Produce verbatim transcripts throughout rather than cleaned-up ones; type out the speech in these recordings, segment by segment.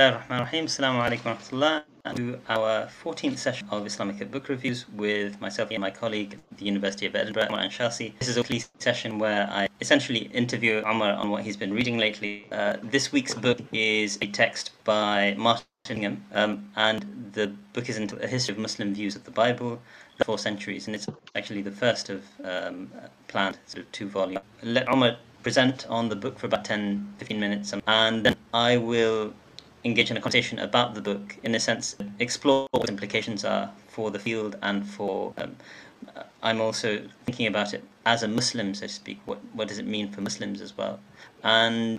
Bismillah ar-Rahman ar-Rahim. Assalamu alaikum wa rahmatullah. To our fourteenth session of Islamica Book Reviews with myself and my colleague at the University of Edinburgh, Ammar al-Shamsi. This is a weekly session where I essentially interview Ammar on what he's been reading lately. Uh, this week's book is a text by Martin Whittingham, um, and the book is into a history of Muslim views of the Bible, the four centuries, and it's actually the first of um, planned sort of two volumes. Let Ammar present on the book for about ten to fifteen minutes, and then I will engage in a conversation about the book, in a sense, explore what implications are for the field and for, um, I'm also thinking about it as a Muslim, so to speak, what, what does it mean for Muslims as well? And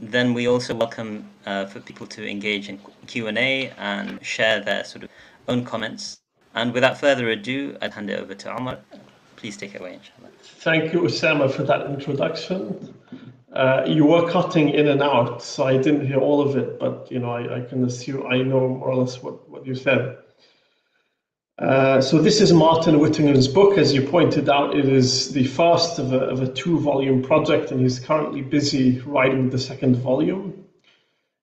then we also welcome uh, for people to engage in Q and A and share their sort of own comments. And without further ado, I'd hand it over to Ammar. Please take it away, inshallah. Thank you, Osama, for that introduction. Uh, you were cutting in and out, so I didn't hear all of it, but you know, I, I can assume I know more or less what, what you said. Uh, so this is Martin Whittingham's book. As you pointed out, it is the first of a, of a two-volume project, and he's currently busy writing the second volume.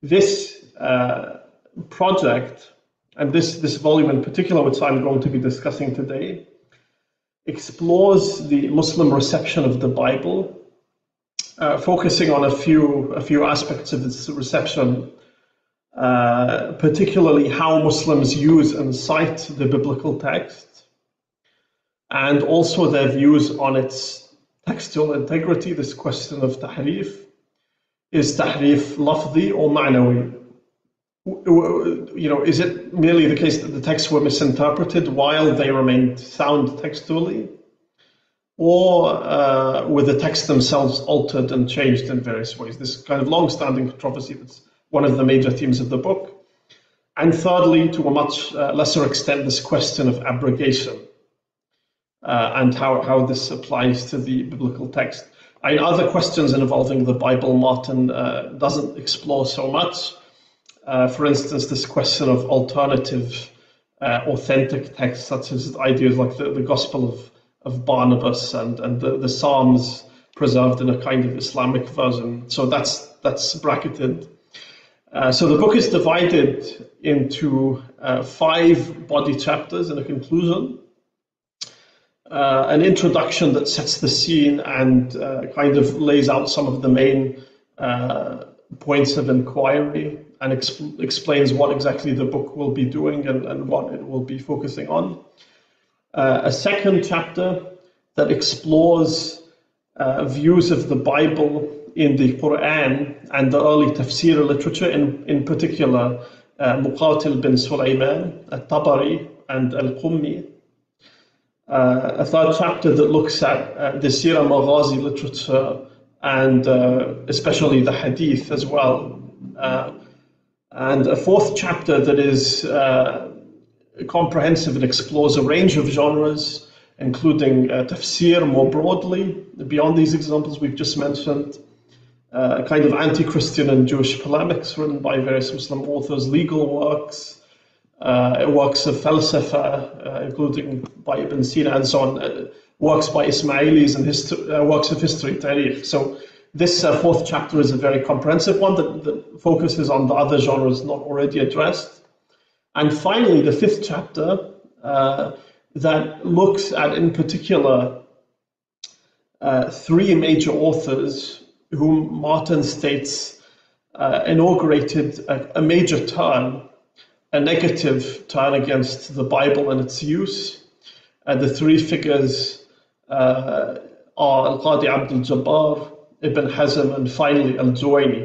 This uh, project, and this, this volume in particular, which I'm going to be discussing today, explores the Muslim reception of the Bible, Uh, focusing on a few a few aspects of its reception, uh, particularly how Muslims use and cite the biblical text, and also their views on its textual integrity. This question of tahrif: is tahrif lafzi or ma'nawi? You know, is it merely the case that the texts were misinterpreted while they remained sound textually? Or uh, were the texts themselves altered and changed in various ways? This kind of long-standing controversy that's one of the major themes of the book. And thirdly, to a much uh, lesser extent, this question of abrogation uh, and how, how this applies to the biblical text. And other questions involving the Bible Martin uh, doesn't explore so much. Uh, for instance, this question of alternative, uh, authentic texts, such as ideas like the, the Gospel of of Barnabas and, and the, the Psalms preserved in a kind of Islamic version. So that's that's bracketed. Uh, so the book is divided into uh, five body chapters and a conclusion, uh, an introduction that sets the scene and uh, kind of lays out some of the main uh, points of inquiry and exp explains what exactly the book will be doing and, and what it will be focusing on. Uh, a second chapter that explores uh, views of the Bible in the Quran and the early tafsir literature, in, in particular uh, Muqatil bin Sulayman, at-Tabari, and al-Qummi. Uh, a third chapter that looks at uh, the Sira Maghazi literature and uh, especially the Hadith as well. Uh, and a fourth chapter that is uh, comprehensive and explores a range of genres, including uh, tafsir more broadly, beyond these examples we've just mentioned, uh, a kind of anti-Christian and Jewish polemics written by various Muslim authors, legal works, uh, works of falsafa, uh, including by Ibn Sina and so on, uh, works by Isma'ilis and uh, works of history, Tarif. So this uh, fourth chapter is a very comprehensive one that, that focuses on the other genres not already addressed. And finally, the fifth chapter uh, that looks at, in particular, uh, three major authors whom Martin states uh, inaugurated a, a major turn, a negative turn against the Bible and its use. And the three figures uh, are al-Qadi Abd al-Jabbar, Ibn Hazm, and finally al-Juwayni.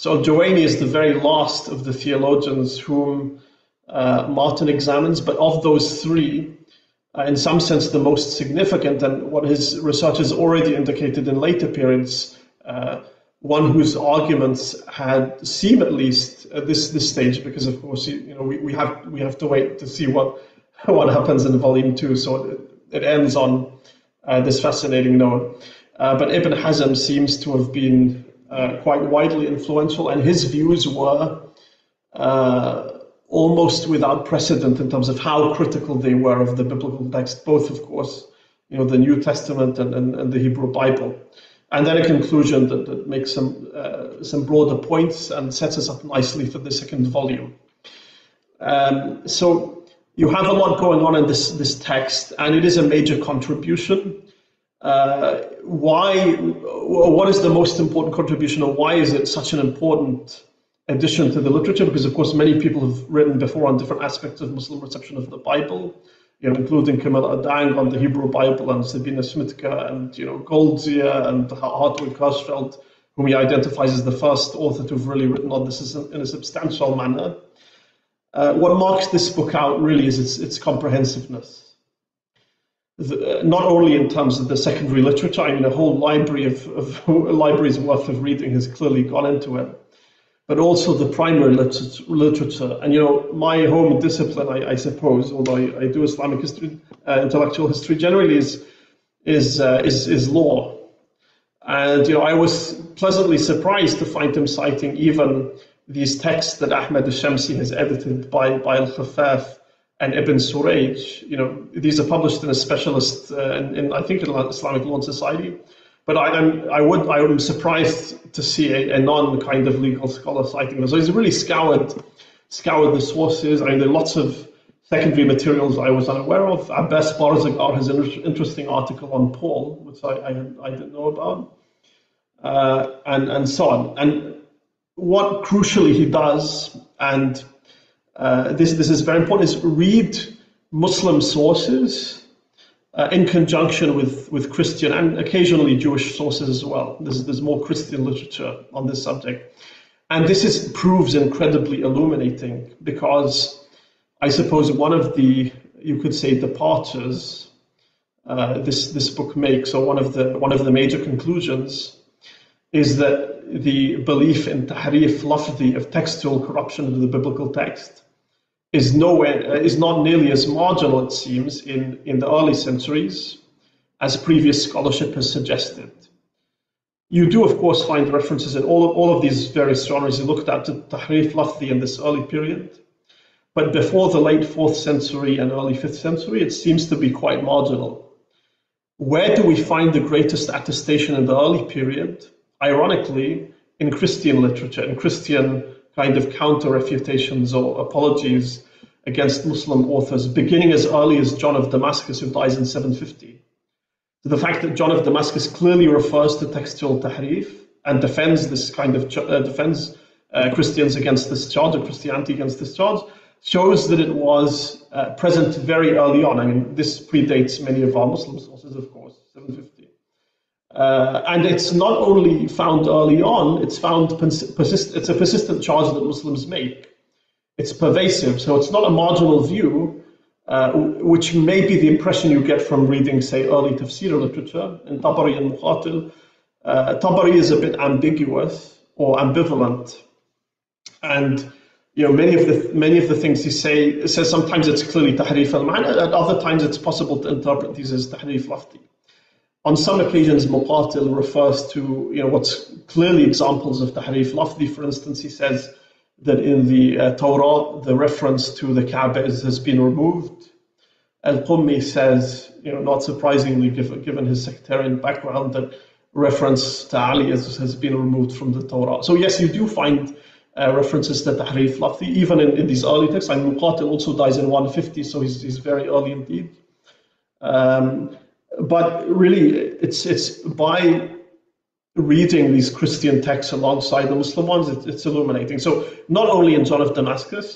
So al-Juwayni is the very last of the theologians whom Uh, Martin examines, but of those three, uh, in some sense the most significant, and what his research has already indicated in later periods, uh, one whose arguments had seem, at least at this this stage, because of course you, you know we, we have we have to wait to see what what happens in volume two, so it, it ends on uh, this fascinating note. Uh, but Ibn Hazm seems to have been uh, quite widely influential, and his views were Uh, almost without precedent in terms of how critical they were of the biblical text, both, of course, you know, the New Testament and, and, and the Hebrew Bible. and then a conclusion that, that makes some uh, some broader points and sets us up nicely for the second volume. Um, so you have a lot going on in this this text, and it is a major contribution. Uh, why? What is the most important contribution, or why is it such an important addition to the literature? Because of course many people have written before on different aspects of Muslim reception of the Bible, you know, including Kamal Adang on the Hebrew Bible, and Sabine Schmidtke, and you know Goldziher and Hartwig Hirschfeld, whom he identifies as the first author to have really written on this in a substantial manner. Uh, what marks this book out really is its, its comprehensiveness. The, not only in terms of the secondary literature, I mean a whole library of, of libraries worth of reading has clearly gone into it, but also the primary literature. And, you know, my home discipline, I, I suppose, although I, I do Islamic history, uh, intellectual history generally, is is, uh, is is law. And, you know, I was pleasantly surprised to find him citing even these texts that Ahmed al-Shamsi has edited by, by al-Khafaf and Ibn Surayj. You know, these are published in a specialist, uh, in, in, I think, in Islamic Law and Society. But I am I would I am surprised to see a, a non kind of legal scholar citing this. So he's really scoured scoured the sources. I mean, there are lots of secondary materials I was unaware of. Abbas best Barzegar has an interesting article on Paul, which I I, I didn't know about, uh, and and so on. And what crucially he does, and uh, this this is very important, is read Muslim sources Uh, in conjunction with, with Christian and occasionally Jewish sources as well. There's, there's more Christian literature on this subject. And this is, proves incredibly illuminating, because I suppose one of the, you could say, departures uh, this this book makes, or one of the one of the major conclusions, is that the belief in tahrif lafzi, of textual corruption of the biblical text, is nowhere, is not nearly as marginal, it seems, in, in the early centuries as previous scholarship has suggested. You do, of course, find references in all of, all of these various genres you looked at to tahrif lafzi in this early period, but before the late fourth century and early fifth century, it seems to be quite marginal. Where do we find the greatest attestation in the early period? Ironically, in Christian literature, in Christian kind of counter-refutations or apologies against Muslim authors, beginning as early as John of Damascus, who dies in seven fifty. So the fact that John of Damascus clearly refers to textual tahrif and defends this kind of uh, defends uh, Christians against this charge, or Christianity against this charge, shows that it was uh, present very early on. I mean, this predates many of our Muslim sources, of course, seven fifty. Uh, and it's not only found early on, it's found persist it's a persistent charge that Muslims make. It's pervasive, so it's not a marginal view, uh, which may be the impression you get from reading, say, early tafsir literature, in Tabari and Muqatil. Uh, Tabari is a bit ambiguous or ambivalent, and you know many of the many of the things he say says sometimes it's clearly tahrif al-ma'na, at other times it's possible to interpret these as tahrif lafzi. On some occasions, Muqatil refers to you know what's clearly examples of tahrif lafzi. For instance, he says that in the uh, Torah, the reference to the Kaaba is, has been removed. Al-Qummi says, you know, not surprisingly, given, given his sectarian background, that reference to Ali is, has been removed from the Torah. So yes, you do find uh, references to tahrif lafzi, even in, in these early texts. And Muqatil also dies in one fifty, so he's, he's very early indeed. Um, But really, it's it's by reading these Christian texts alongside the Muslim ones, it, it's illuminating. So not only in John of Damascus,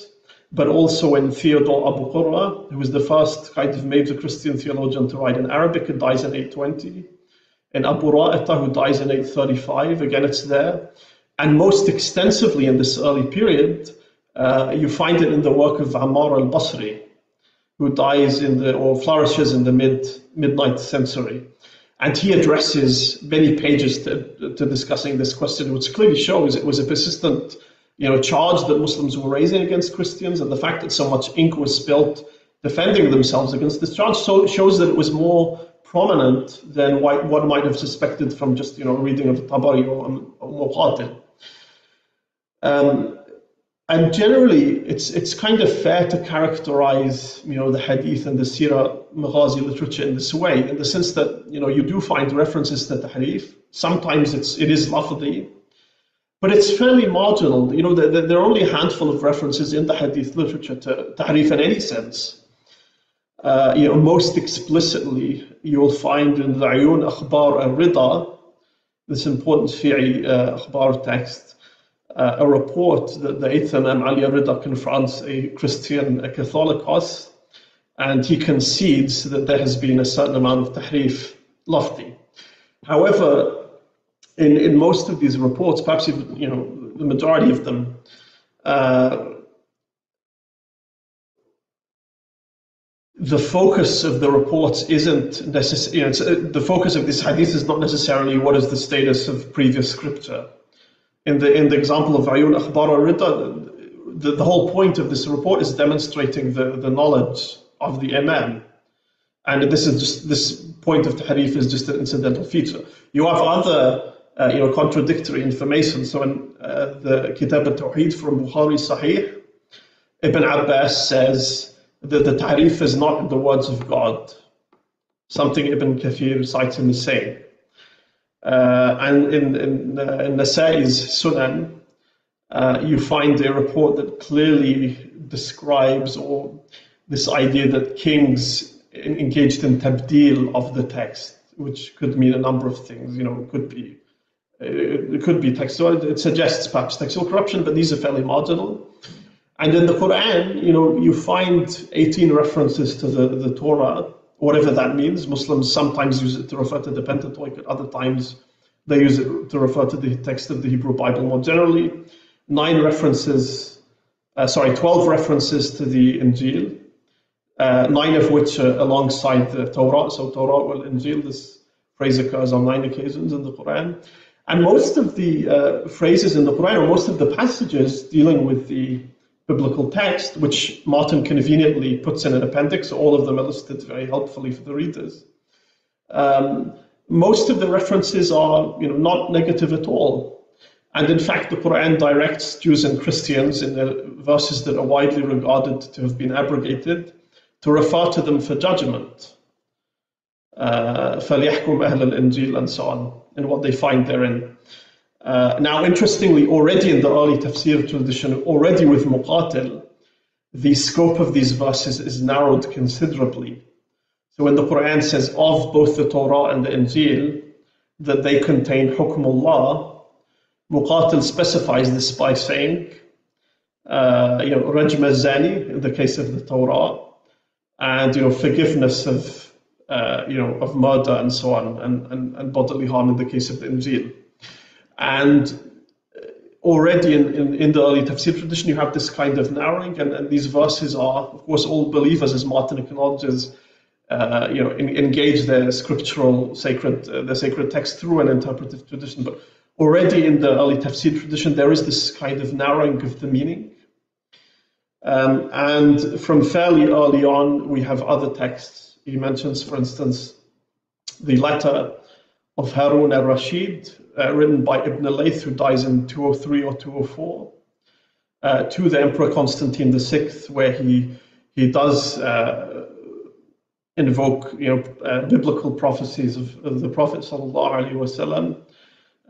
but also in Theodore Abu Qurra, who was the first kind of major Christian theologian to write in Arabic, who dies in eight twenty, and Abu Ra'ata, who dies in eight thirty-five. Again, it's there, and most extensively in this early period, uh, you find it in the work of Ammar al-Basri, who dies in the, or flourishes in the mid, mid-ninth century. And he addresses many pages to, to discussing this question, which clearly shows it was a persistent you know, charge that Muslims were raising against Christians, and the fact that so much ink was spilt defending themselves against this charge so shows that it was more prominent than what one might have suspected from just you know, reading of Tabari or, or Muqatil. Um, And generally, it's it's kind of fair to characterize, you know, the hadith and the sira Maghazi literature in this way, in the sense that, you know, you do find references to Tahrif. Sometimes it's, it is lafzi, but it's fairly marginal. You know, there, there are only a handful of references in the Hadith literature to Tahrif in any sense. Uh, you know, most explicitly, you'll find in the Ayun Akhbar al-Rida, this important Fi'i uh, Akhbar text, uh, a report that the eighth Imam Ali al-Ridha confronts a Christian, a Catholicos, and he concedes that there has been a certain amount of tahrif lafzi. However, in, in most of these reports, perhaps even, you know, the majority of them, uh, the focus of the reports isn't necessarily, you know, uh, the focus of this hadith is not necessarily what is the status of previous scripture. In the, in the example of Ayun Akhbar al-Rida, the, the whole point of this report is demonstrating the, the knowledge of the Imam. And this is just, this point of tahrif is just an incidental feature. You have other uh, you know, contradictory information. So in uh, the Kitab al-Tawheed from Bukhari Sahih, Ibn Abbas says that the tahrif is not in the words of God, something Ibn Kathir cites in the same. Uh, and in, in, uh, in Nasa'i's Sunan, uh, you find a report that clearly describes or this idea that kings engaged in tabdeel of the text, which could mean a number of things. You know, it could be, it could be textual. It suggests perhaps textual corruption, but these are fairly marginal. And in the Quran, you know, you find eighteen references to the, the Torah, whatever that means. Muslims sometimes use it to refer to the Pentateuch, at other times they use it to refer to the text of the Hebrew Bible more generally. Nine references, uh, sorry, twelve references to the Injil, uh, nine of which are alongside the Torah. So Torah or Injil, this phrase occurs on nine occasions in the Quran. And most of the uh, phrases in the Quran, or most of the passages dealing with the biblical text, which Martin conveniently puts in an appendix, all of them are listed very helpfully for the readers. Um, most of the references are, you know, not negative at all. And in fact, the Quran directs Jews and Christians in the verses that are widely regarded to have been abrogated to refer to them for judgment. Uh, فَلْيَحْكُمْ أَهْلَ الْإِنْجِيلِ and so on, and what they find therein. Uh, now, interestingly, already in the early tafsir tradition, already with Muqatil, the scope of these verses is narrowed considerably. So when the Quran says of both the Torah and the Injil that they contain hukmullah, Muqatil specifies this by saying, uh, you know, rajma zani in the case of the Torah, and, you know, forgiveness of, uh, you know, of murder and so on, and, and, and bodily harm in the case of the Injil. And already in, in, in the early tafsir tradition, you have this kind of narrowing, and, and these verses are, of course, all believers, as Martin acknowledges, uh, you know, in, engage their scriptural, sacred, uh, their sacred text through an interpretive tradition. But already in the early tafsir tradition, there is this kind of narrowing of the meaning. Um, and from fairly early on, we have other texts. He mentions, for instance, the letter of Harun al-Rashid, uh, written by Ibn al-Layth, who dies in two oh three or two oh four, uh, to the Emperor Constantine the sixth, where he he does uh, invoke, you know, uh, biblical prophecies of, of the Prophet sallallahu alaihi wasallam.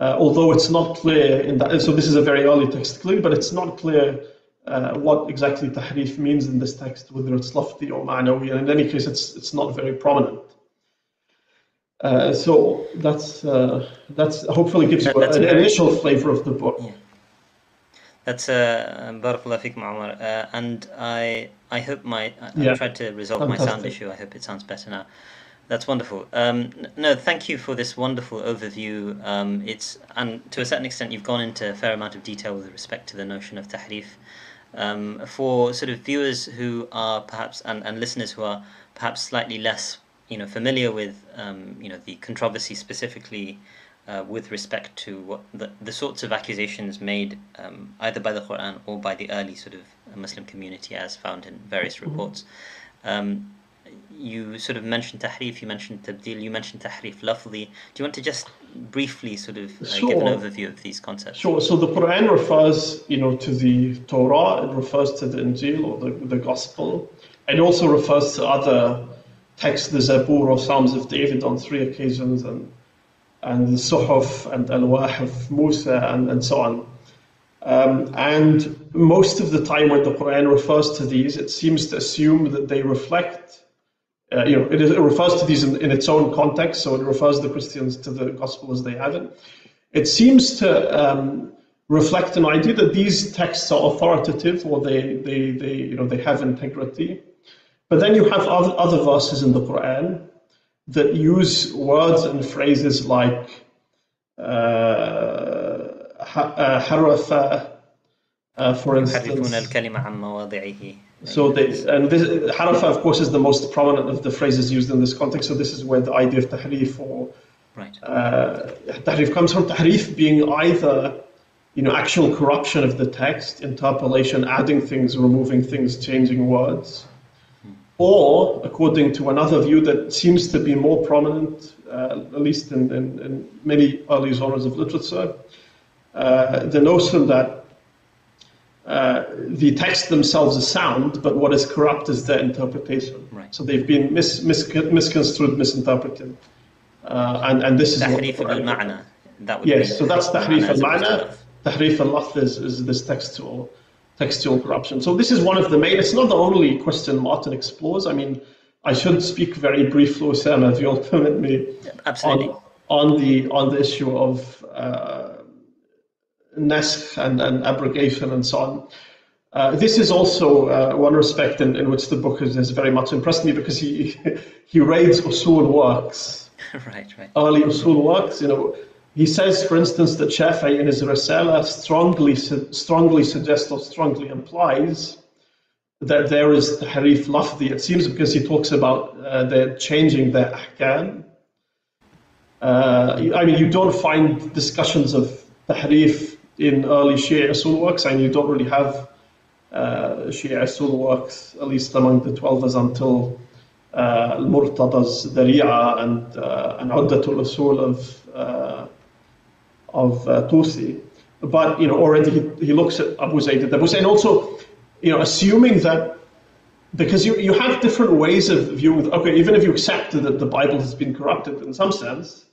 Uh, although it's not clear in that, so this is a very early text clearly, but it's not clear uh, what exactly tahrif means in this text, whether it's lafzi or ma'nawi, and in any case, it's it's not very prominent. Uh, so that's uh, that's hopefully gives that, you an initial flavor of the book. Yeah. That's uh, Barakallahu Feekum, Umar, uh, and I I hope my I, yeah. I tried to resolve Fantastic. my sound issue. I hope it sounds better now. That's wonderful. Um, no, thank you for this wonderful overview. Um, it's and to a certain extent you've gone into a fair amount of detail with respect to the notion of tahrif. Um, for sort of viewers who are perhaps and, and listeners who are perhaps slightly less, you know, familiar with, um, you know, the controversy specifically uh, with respect to what the, the sorts of accusations made um, either by the Quran or by the early sort of Muslim community as found in various reports. Um, you sort of mentioned tahrif, you mentioned tabdeel, you mentioned tahrif lafzi. Do you want to just briefly sort of uh, sure. give an overview of these concepts? Sure. So the Quran refers, you know, to the Torah, it refers to the Injil or the, the Gospel, and also refers to other text, the Zabur or Psalms of David on three occasions, and and the Suhuf and Alwah of Musa, and, and so on. Um, and most of the time when the Quran refers to these, it seems to assume that they reflect, uh, you know, it, is, it refers to these in, in its own context, so it refers the Christians to the Gospel as they have it. It seems to um, reflect an idea that these texts are authoritative, or they, they, they, you know, they have integrity. But then you have other, other verses in the Quran that use words and phrases like uh, haratha, uh, for instance. So they, and this, haratha, of course, is the most prominent of the phrases used in this context. So this is where the idea of tahrif or right. uh, tahrif comes from. Tahrif being either, you know, actual corruption of the text, interpolation, adding things, removing things, changing words. Or, according to another view that seems to be more prominent, uh, at least in, in, in many early genres of literature, uh, the notion that uh, the texts themselves are sound, but what is corrupt is their interpretation. Right. So they've been mis, mis, misconstrued, misinterpreted. Uh, and, and this is Tahrif al-Ma'na. Yes, so that's Tahrif al-Ma'na. Tahrif al-Lafz is, is this textual. Textual corruption. So this is one of the main, it's not the only question Martin explores. I mean, I should speak very briefly, Osama, if you'll permit me. Yeah, absolutely. On, on, the, on the issue of uh, Nasakh and, and abrogation and so on. Uh, this is also uh, one respect in, in which the book has, has very much impressed me, because he he raids usul works. Right, right. Early usul works, you know. He says, for instance, that Shafi'i in his Risala strongly, strongly suggests or strongly implies that there is tahrif lafzi. It seems because he talks about uh, they're changing their ahkam. Uh, I mean, you don't find discussions of tahrif in early Shia usul works, and you don't really have uh, Shia usul works, at least among the Twelvers, until uh, Al-Murtada's Dari'a and uh, and Uddatul Usul of uh, of uh, Tusi. But, you know, already he, he looks at Abu Zayd and Abu Zayd, and also, you know, assuming that, because you, you have different ways of viewing, okay, even if you accept that the Bible has been corrupted in some sense,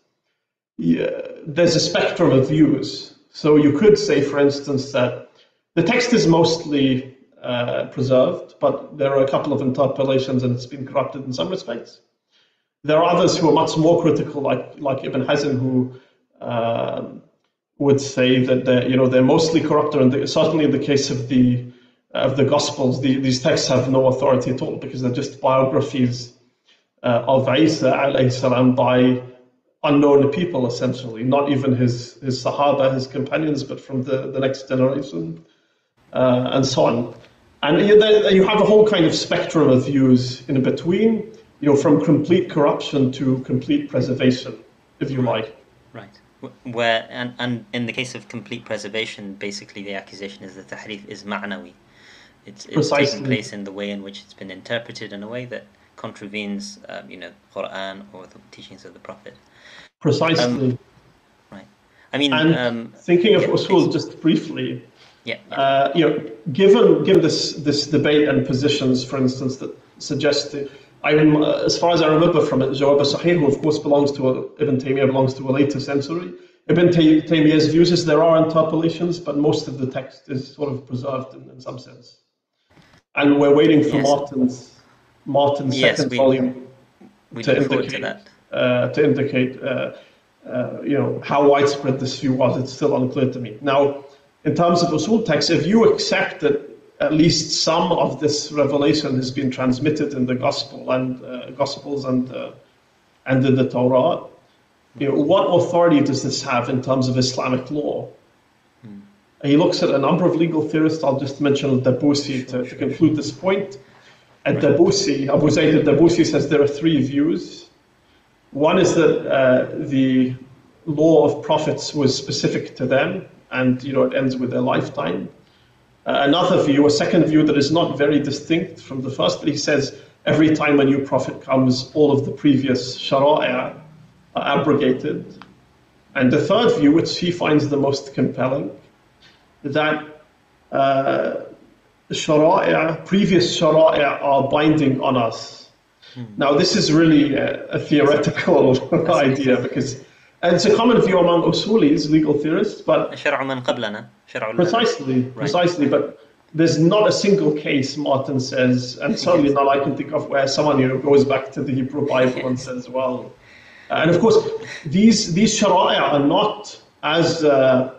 yeah, there's a spectrum of views. So you could say, for instance, that the text is mostly uh, preserved, but there are a couple of interpolations and it's been corrupted in some respects. There are others who are much more critical, like, like Ibn Hazm, who uh, would say that they're, you know, they're mostly corrupt, and they, certainly in the case of the of the Gospels, the, these texts have no authority at all, because they're just biographies uh, of Isa alayhi salam by unknown people, essentially, not even his his Sahaba, his companions, but from the, the next generation, uh, and so on. And you, then you have a whole kind of spectrum of views in between, you know, from complete corruption to complete preservation, if you like. Right. Where and, and in the case of complete preservation, basically the accusation is that tahrif is ma'nawi. It's, it's taking place in the way in which it's been interpreted, in a way that contravenes, um, you know, Quran or the teachings of the Prophet. Precisely. Um, right. I mean, and um, thinking of yeah, usul just briefly. Yeah. yeah. Uh, you know, given given this this debate and positions, for instance, that suggest that, I mean, as far as I remember from it, Jawab al-Sahih, who of course belongs to a, Ibn Taymiyyah, belongs to a later century. Ibn Taymiyyah's views is there are interpolations, but most of the text is sort of preserved in, in some sense. And we're waiting for yes. Martin's Martin's yes, second we, volume we to, indicate, to, that. Uh, to indicate, uh, uh, you know, how widespread this view was. It's still unclear to me. Now, in terms of usul texts, if you accept that at least some of this revelation has been transmitted in the Gospel and uh, Gospels and uh, and in the Torah, you know, what authority does this have in terms of Islamic law? Hmm. He looks at a number of legal theorists. I'll just mention al-Dabusi to, to conclude this point. Al-Dabusi, Abu Zayd al-Dabusi says there are three views. One is that uh, the law of prophets was specific to them, and, you know, it ends with their lifetime. Uh, another view, a second view that is not very distinct from the first, but he says every time a new prophet comes, all of the previous shara'a are abrogated. And the third view, which he finds the most compelling, that uh, shara'a, previous shara'a are binding on us. Hmm. Now, this is really a, a theoretical idea because and it's a common view among Usulis, legal theorists, but precisely, right. precisely, but there's not a single case, Martin says, and certainly not I can think of, where someone, you know, goes back to the Hebrew Bible and says, well, and of course, these these shari'a are not, as uh,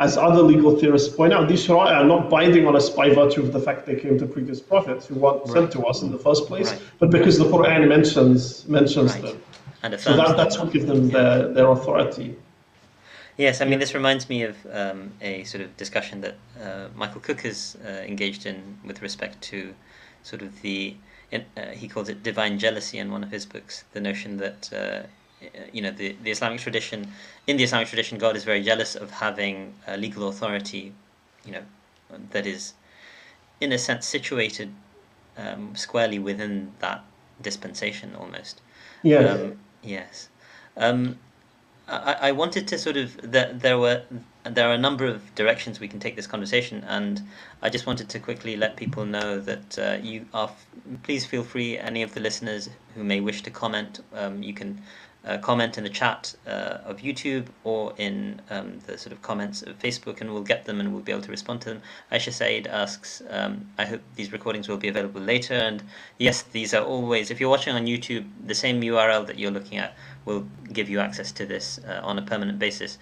as other legal theorists point out, these shari'a are not binding on us by virtue of the fact they came to previous prophets who weren't right. sent to us in the first place, right. but because the Quran mentions mentions right. them. And so that, that's what gives them their, their authority. Yes, I mean, this reminds me of um, a sort of discussion that uh, Michael Cook has uh, engaged in with respect to sort of the, in, uh, he calls it divine jealousy in one of his books, the notion that, uh, you know, the, the Islamic tradition, in the Islamic tradition, God is very jealous of having a legal authority, you know, that is, in a sense, situated um, squarely within that dispensation almost. Yes. Um, Yes, um, I, I wanted to sort of that there were there are a number of directions we can take this conversation, and I just wanted to quickly let people know that uh, you are please feel free, any of the listeners who may wish to comment, um, you can uh, comment in the chat uh, of YouTube or in um, the sort of comments of Facebook, and we'll get them and we'll be able to respond to them. Aisha Said asks, um, I hope these recordings will be available later, and yes, these are always, if you're watching on YouTube, the same U R L that you're looking at will give you access to this uh, on a permanent basis.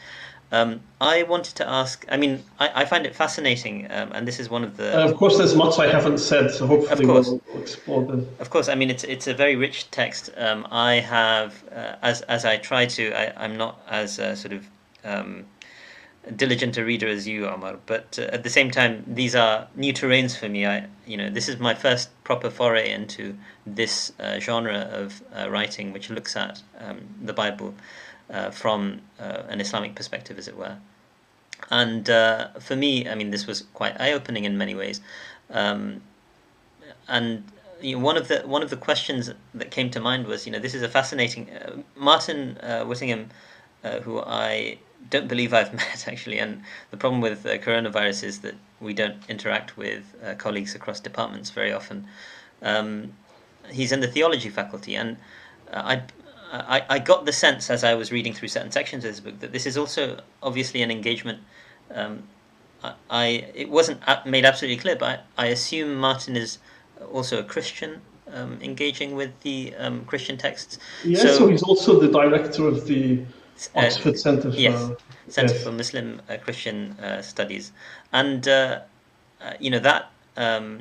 Um, I wanted to ask, I mean, I, I find it fascinating, um, and this is one of the... Uh, of course, there's much I haven't said, so hopefully we'll explore them. Of course, I mean, it's it's a very rich text. Um, I have, uh, as as I try to, I, I'm not as uh, sort of um, diligent a reader as you, Ammar, but uh, at the same time, these are new terrains for me. I, you know, this is my first proper foray into this uh, genre of uh, writing, which looks at um, the Bible Uh, from uh, an Islamic perspective, as it were. And uh, for me, I mean, this was quite eye-opening in many ways. Um, and you know, one of the one of the questions that came to mind was, you know, this is a fascinating... Uh, Martin uh, Whittingham, uh, who I don't believe I've met, actually, and the problem with uh, coronavirus is that we don't interact with uh, colleagues across departments very often. Um, he's in the theology faculty, and uh, I... I, I got the sense as I was reading through certain sections of this book that this is also obviously an engagement. Um, I, I it wasn't made absolutely clear, but I, I assume Martin is also a Christian, um, engaging with the um, Christian texts. Yes, so, so he's also the director of the Oxford uh, Centre for yes, Centre yes. for Muslim uh, Christian uh, Studies, and uh, uh, you know that. Um,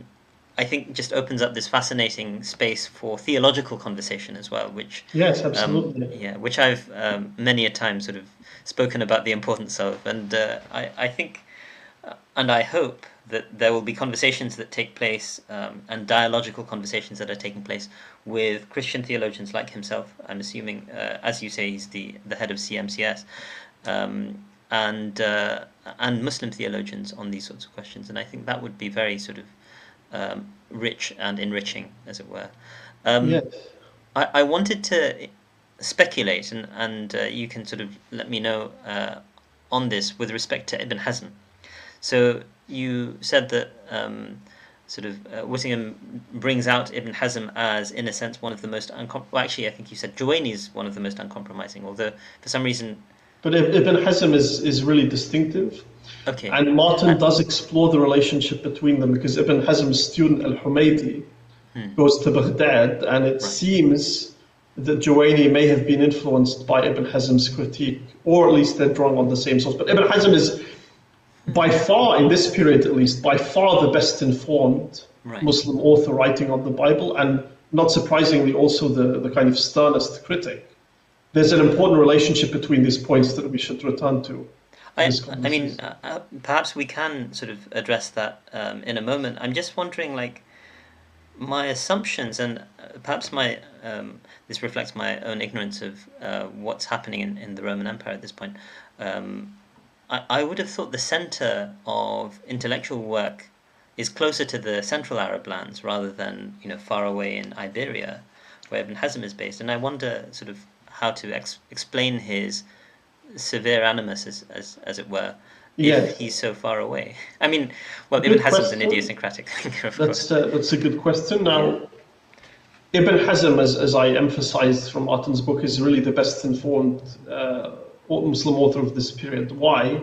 I think just opens up this fascinating space for theological conversation as well, which yes, absolutely, um, yeah, which I've um, many a time sort of spoken about the importance of, and uh, I, I think, uh, and I hope that there will be conversations that take place um, and dialogical conversations that are taking place with Christian theologians like himself. I'm assuming, uh, as you say, he's the the head of C M C S. Um, and uh, and Muslim theologians on these sorts of questions, and I think that would be very sort of Um, rich and enriching, as it were. Um, yes. I, I wanted to speculate, and, and uh, you can sort of let me know uh, on this with respect to Ibn Hazm. So you said that um, sort of uh, Whittingham brings out Ibn Hazm as, in a sense, one of the most uncompromising. Well, actually, I think you said Juwayni is one of the most uncompromising, although for some reason... But Ibn Hazm is, is really distinctive. Okay. And Martin and, does explore the relationship between them, because Ibn Hazm's student Al-Humaydi hmm. goes to Baghdad, and it right. seems that Juwayni may have been influenced by Ibn Hazm's critique, or at least they're drawing on the same source. But Ibn Hazm is by far, in this period at least, by far the best informed right. Muslim author writing on the Bible, and not surprisingly also the, the kind of sternest critic. There's an important relationship between these points that we should return to. I, I mean, uh, perhaps we can sort of address that um, in a moment. I'm just wondering, like, my assumptions, and perhaps my um, this reflects my own ignorance of uh, what's happening in, in the Roman Empire at this point. Um, I, I would have thought the center of intellectual work is closer to the central Arab lands rather than, you know, far away in Iberia, where Ibn Hazm is based. And I wonder sort of how to ex explain his severe animus, as as, as it were, if yes. he's so far away. I mean, well, Ibn Hazm's an idiosyncratic thinker, of that's course. A, that's a good question. Now, Ibn Hazm, as, as I emphasized from Martin's book, is really the best informed uh, Muslim author of this period. Why?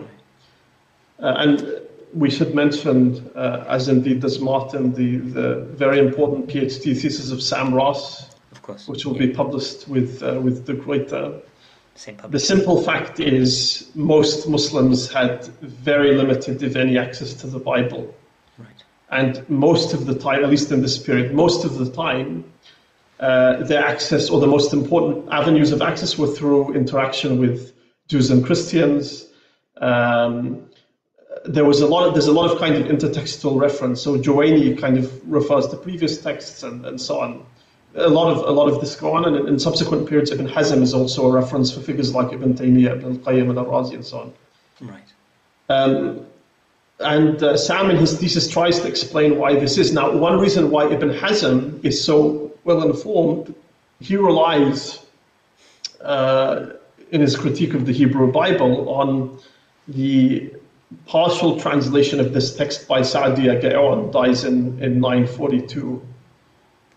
Uh, and we should mention, uh, as indeed does Martin, the, the very important PhD thesis of Sam Ross, of course, which will yeah. be published with, uh, with De Gruyter. The simple fact is most Muslims had very limited, if any, access to the Bible. Right. And most of the time, at least in this period, most of the time, uh, their access, or the most important avenues of access, were through interaction with Jews and Christians. Um, there was a lot of, there's a lot of kind of intertextual reference. So Juwayni kind of refers to previous texts and, and so on. A lot of a lot of this go on, and in subsequent periods, Ibn Hazm is also a reference for figures like Ibn Taymiyyah, Ibn al-Qayyim and al-Razi, and so on. Right. Um, and uh, Sam, in his thesis, tries to explain why this is. Now, one reason why Ibn Hazm is so well informed, he relies uh, in his critique of the Hebrew Bible on the partial translation of this text by Sa'diyah Gaon, dies in in nine forty-two.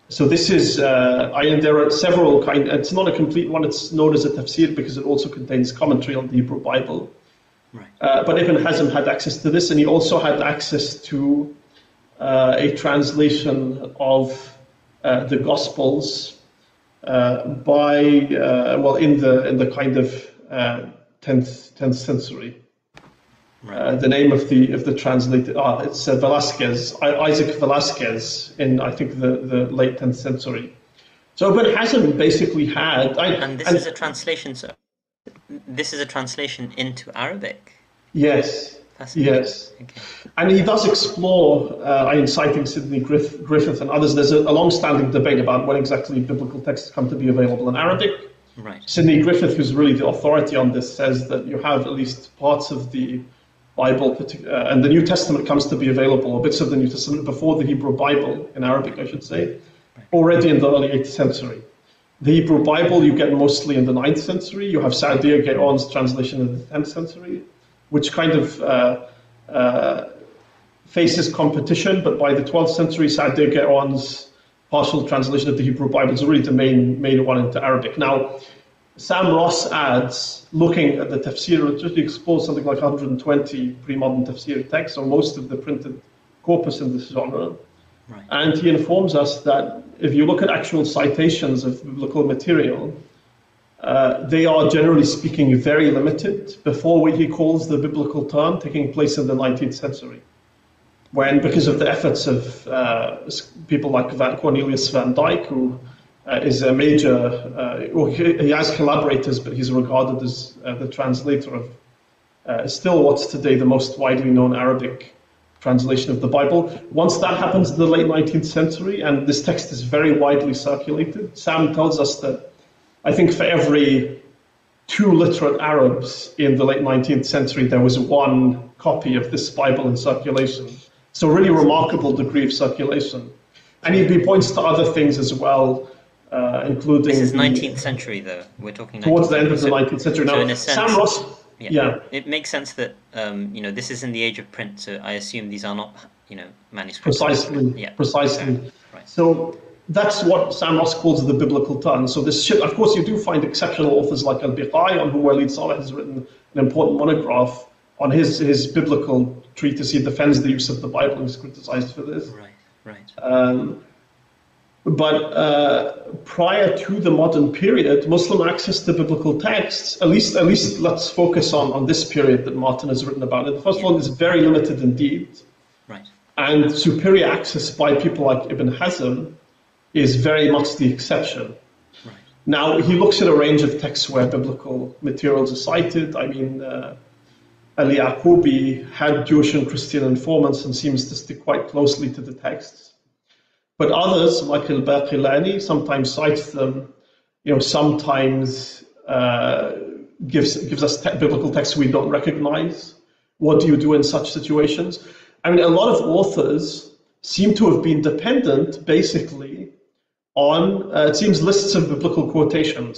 So this is, uh, I, and there are several kind, it's not a complete one, it's known as a tafsir because it also contains commentary on the Hebrew Bible. Right. Uh, but Ibn Hazm had access to this, and he also had access to uh, a translation of uh, the Gospels uh, by, uh, well, in the in the kind of uh, tenth century. Right. Uh, the name of the of the translator, ah, it's uh, Velasquez, Isaac Velasquez, in I think the, the late tenth century. So Ibn Hazm basically had, I, and this and, is a translation, sir. This is a translation into Arabic. Yes, yes. Okay. And he does explore, uh, I citing Sidney Griff, Griffith and others. There's a, a long-standing debate about when exactly biblical texts come to be available in Arabic. Right. Sidney Griffith, who's really the authority on this, says that you have at least parts of the Bible, uh, and the New Testament comes to be available, or bits of the New Testament before the Hebrew Bible, in Arabic I should say, already in the early eighth century. The Hebrew Bible you get mostly in the ninth century. You have Sa'diyah Gaon's translation in the tenth century, which kind of uh, uh, faces competition, but by the twelfth century, Sa'diyah Gaon's partial translation of the Hebrew Bible is really the main, main one into Arabic. Now, Sam Ross adds, looking at the tafsir, which explores something like one hundred twenty pre-modern tafsir texts, or most of the printed corpus in this genre. Right. And he informs us that if you look at actual citations of biblical material, uh, they are generally speaking very limited before what he calls the biblical turn taking place in the nineteenth century, when, because of the efforts of uh, people like Van Cornelius van Dyck, who Uh, is a major, uh, well, he, he has collaborators, but he's regarded as uh, the translator of uh, still what's today the most widely known Arabic translation of the Bible. Once that happens in the late nineteenth century, and this text is very widely circulated, Sam tells us that I think for every two literate Arabs in the late nineteenth century, there was one copy of this Bible in circulation. So a really remarkable degree of circulation. And he, he points to other things as well, Uh, including this is nineteenth century, though we're talking nineteenth towards the end of the nineteenth century. So, now, so in a sense, Sam Ross, yeah, yeah, it makes sense that um, you know this is in the age of print, so I assume these are not you know manuscripts. Precisely, yeah, precisely. Okay. Right. So that's what Sam Ross calls the biblical turn. So this shift, of course, you do find exceptional authors like Al-Biqai, on whom Walid Saleh has written an important monograph on his his biblical treatise. He defends the use of the Bible and is criticized for this. Right, right. Um, But uh, prior to the modern period, Muslim access to biblical texts, at least at least let's focus on, on this period that Martin has written about. And the first one is very limited indeed. Right. And superior access by people like Ibn Hazm is very much the exception. Right. Now, he looks at a range of texts where biblical materials are cited. I mean, uh, Al-Yaqubi had Jewish and Christian informants and seems to stick quite closely to the texts. But others, like al-Baqilani, sometimes cites them, you know, sometimes uh, gives gives us te biblical texts we don't recognize. What do you do in such situations? I mean, a lot of authors seem to have been dependent, basically, on, uh, it seems, lists of biblical quotations.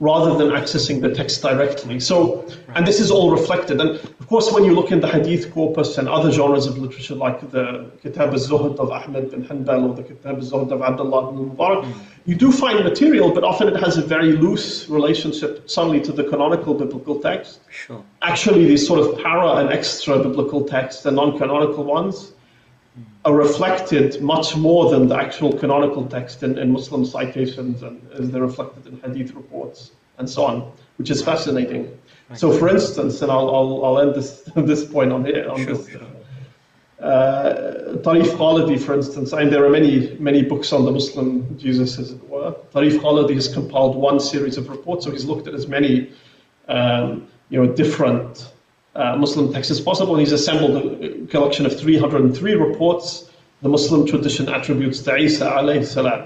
rather than accessing the text directly. So, and this is all reflected. And of course, when you look in the hadith corpus and other genres of literature, like the Kitab al-Zuhd of Ahmed bin Hanbal or the Kitab al-Zuhd of Abdullah bin Mubarak, you do find material, but often it has a very loose relationship suddenly to the canonical biblical text. Sure. Actually, these sort of para and extra biblical texts, the non-canonical ones, are reflected much more than the actual canonical text in, in Muslim citations, and as they're reflected in hadith reports and so on, which is fascinating. Right. So, for instance, and I'll, I'll, I'll end this this point on here. On sure, this, sure. Uh, Tarif Khalidi, for instance, and there are many, many books on the Muslim Jesus, as it were. Tarif Khalidi has compiled one series of reports, so he's looked at as many um, you know, different Uh, Muslim texts as possible. He's assembled a collection of three hundred and three reports the Muslim tradition attributes to Isa alayhi salam,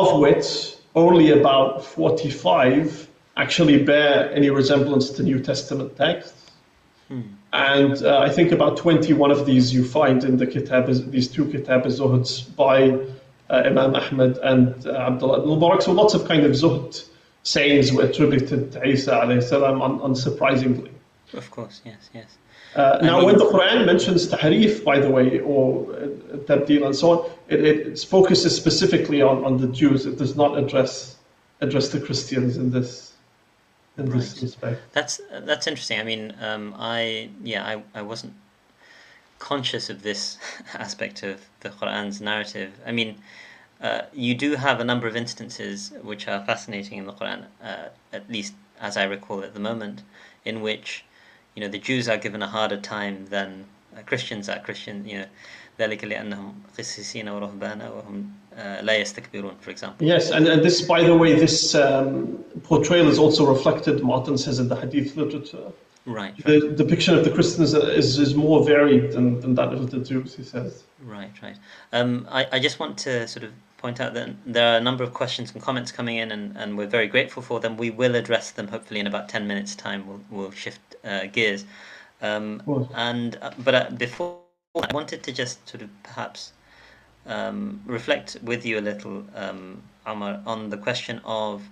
of which only about forty-five actually bear any resemblance to New Testament texts. Hmm. And uh, I think about twenty-one of these you find in the kitab, these two kitab al-Zuhds by uh, Imam Ahmed and uh, Abdullah ibn Mubarak. So lots of kind of Zuhd sayings were attributed to Isa alayhi salam, un unsurprisingly. Of course, yes, yes. Uh, now, mean, when the Quran mentions tahrif, by the way, or uh, tabdeel and so on, it, it focuses specifically on, on the Jews. It does not address address the Christians in this in right. this respect. That's that's interesting. I mean, um, I yeah, I I wasn't conscious of this aspect of the Quran's narrative. I mean, uh, you do have a number of instances which are fascinating in the Quran, uh, at least as I recall at the moment, in which, you know, the Jews are given a harder time than uh, Christians are Christian. You know, for example. Yes, and, and this, by the way, this um, portrayal is also reflected, Martin says, in the Hadith literature. Right. right. The depiction of the Christians is, is more varied than, than that of the Jews, he says. Right, right. Um, I, I just want to sort of point out that there are a number of questions and comments coming in, and, and we're very grateful for them. We will address them hopefully in about ten minutes' time. We'll, we'll shift uh, gears. Um, and uh, But uh, before, I wanted to just sort of perhaps um, reflect with you a little, um, Ammar, on the question of...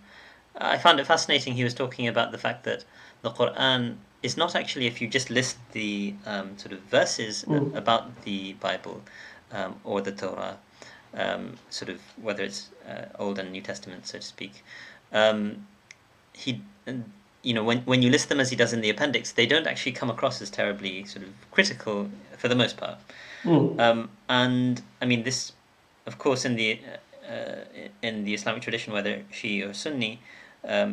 I found it fascinating he was talking about the fact that the Qur'an is not actually, if you just list the um, sort of verses mm. about the Bible um, or the Torah, Um, sort of whether it's uh, Old and New Testament, so to speak, um, he, you know, when when you list them as he does in the appendix, they don't actually come across as terribly sort of critical for the most part. Mm. Um, and I mean, this, of course, in the uh, in the Islamic tradition, whether Shi'i or Sunni, um,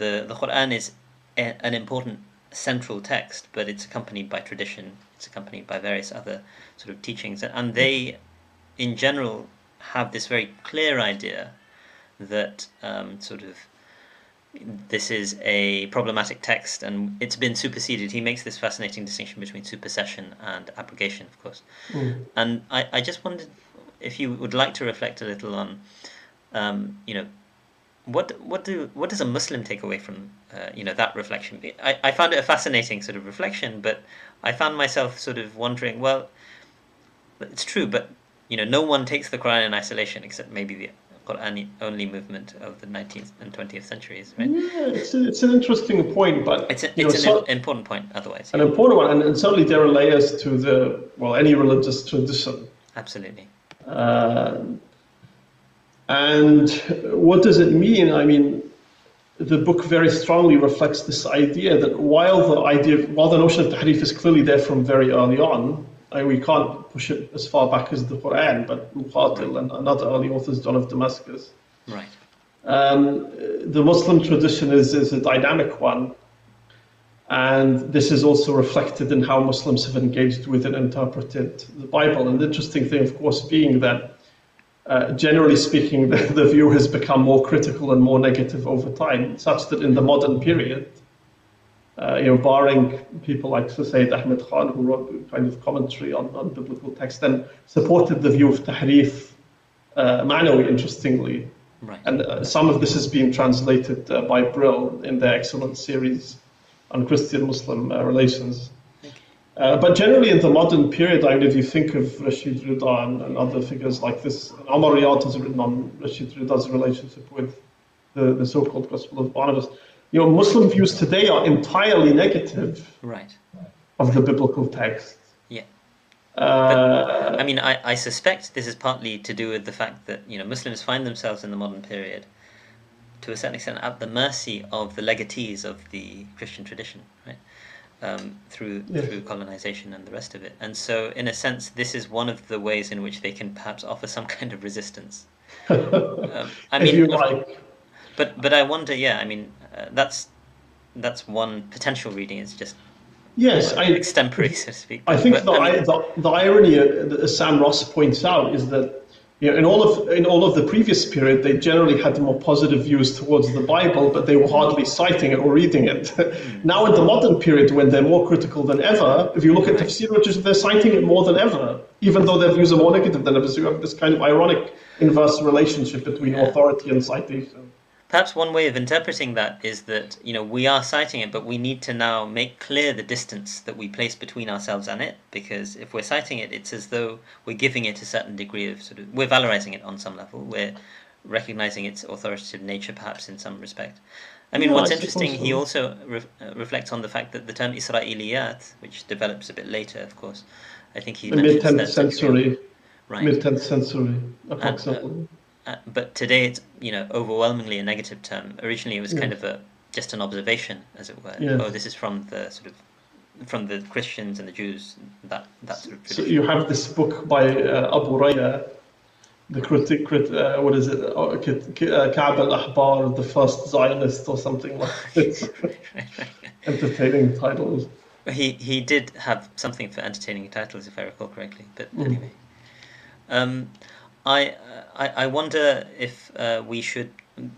the the Quran is a, an important central text, but it's accompanied by tradition, it's accompanied by various other sort of teachings, and they, in general, have this very clear idea that um, sort of this is a problematic text and it's been superseded. He makes this fascinating distinction between supersession and abrogation, of course. Mm. And I, I just wondered if you would like to reflect a little on, um, you know, what what do what does a Muslim take away from uh, you know, that reflection? I, I found it a fascinating sort of reflection, but I found myself sort of wondering, well, it's true, but you know, no one takes the Quran in isolation except maybe the Qur'an-only movement of the nineteenth and twentieth centuries, right? Yeah, it's, a, it's an interesting point, but... It's, a, it's know, an so, important point otherwise. An yeah. important one, and, and certainly there are layers to the, well, any religious tradition. Absolutely. Uh, and what does it mean? I mean, the book very strongly reflects this idea that while the idea, while the notion of tahrif is clearly there from very early on, I mean, we can't push it as far back as the Quran, but Muqatil right. and another early authors, John of Damascus. Right. Um, the Muslim tradition is, is a dynamic one, and this is also reflected in how Muslims have engaged with and interpreted the Bible. And the interesting thing, of course, being that, uh, generally speaking, the, the view has become more critical and more negative over time, such that in the modern period, Uh, you know, barring people like Sayyid Ahmed Khan, who wrote kind of commentary on, on biblical text, and supported the view of tahrif uh, ma'nawi, interestingly. Right. And uh, some of this has been translated uh, by Brill in their excellent series on Christian-Muslim uh, relations. Uh, but generally in the modern period, I mean, if you think of Rashid Rida and, and other figures like this, Omar Riyad has written on Rashid Rida's relationship with the, the so-called Gospel of Barnabas. You know, Muslim views today are entirely negative right. of the biblical text. Yeah. Uh, but, I mean, I, I suspect this is partly to do with the fact that, you know, Muslims find themselves in the modern period, to a certain extent, at the mercy of the legatees of the Christian tradition, right? Um, through yes. through colonization and the rest of it. And so, in a sense, this is one of the ways in which they can perhaps offer some kind of resistance. um, I mean, if you like. But but I wonder, yeah, I mean, uh, that's that's one potential reading. It's just yes, well, I, extemporary, so to speak. I think but, the, I mean, the the irony, as Sam Ross points out, is that, you know, in all of in all of the previous period, they generally had more positive views towards the Bible, but they were hardly citing it or reading it. Now, in the modern period, when they're more critical than ever, if you look at tafsir, which is, they're citing it more than ever, even though their views are more negative than ever. So you have this kind of ironic inverse relationship between yeah. authority and citation. Perhaps one way of interpreting that is that, you know, we are citing it, but we need to now make clear the distance that we place between ourselves and it, because if we're citing it, it's as though we're giving it a certain degree of sort of, we're valorizing it on some level, we're recognizing its authoritative nature perhaps in some respect. I mean, no, what's I interesting, so. he also re uh, reflects on the fact that the term Isra'iliyat, which develops a bit later, of course, I think he mentions that mid-tenth century, right. mid-tenth century, approximately. And, uh, Uh, but today it's, you know, overwhelmingly a negative term. Originally it was yeah. kind of a just an observation, as it were. Yeah. Oh, this is from the sort of from the Christians and the Jews, that that sort of tradition. So you have this book by uh, Abu Ra'ata, the critic, crit, uh, what is it, uh, Kamal Adang, the first Zionist, or something like this. Entertaining titles. He he did have something for entertaining titles, if I recall correctly. But mm. anyway. Um, I, I I wonder if uh, we should,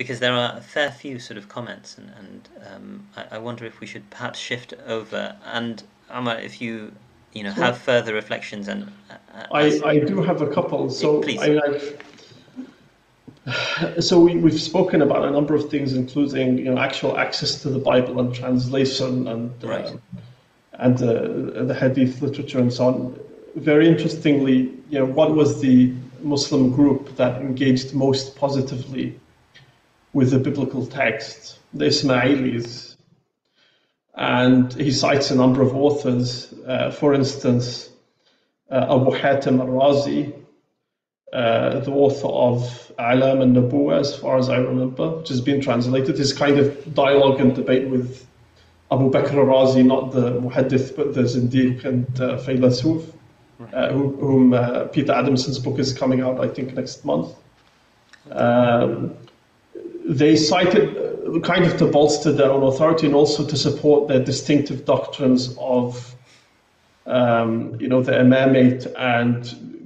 because there are a fair few sort of comments, and, and um, I, I wonder if we should perhaps shift over. And Ammar, if you you know sure. have further reflections, and uh, I as, I do have a couple. So please. I mean, I've, so we we've spoken about a number of things, including, you know, actual access to the Bible and translation and right. uh, and uh, the Hadith literature and so on. Very interestingly, you know, what was the Muslim group that engaged most positively with the biblical text? The Isma'ilis. And he cites a number of authors, uh, for instance, uh, Abu Hatim al-Razi, uh, the author of A'lam al-Nubuwwah, as far as I remember, which has been translated. His kind of dialogue and debate with Abu Bakr al-Razi, not the muhaddith, but the zindiq and uh, Faylasuf. Uh, whom, whom uh, Peter Adamson's book is coming out, I think, next month. Um, they cited uh, kind of to bolster their own authority and also to support their distinctive doctrines of, um, you know, the imamate and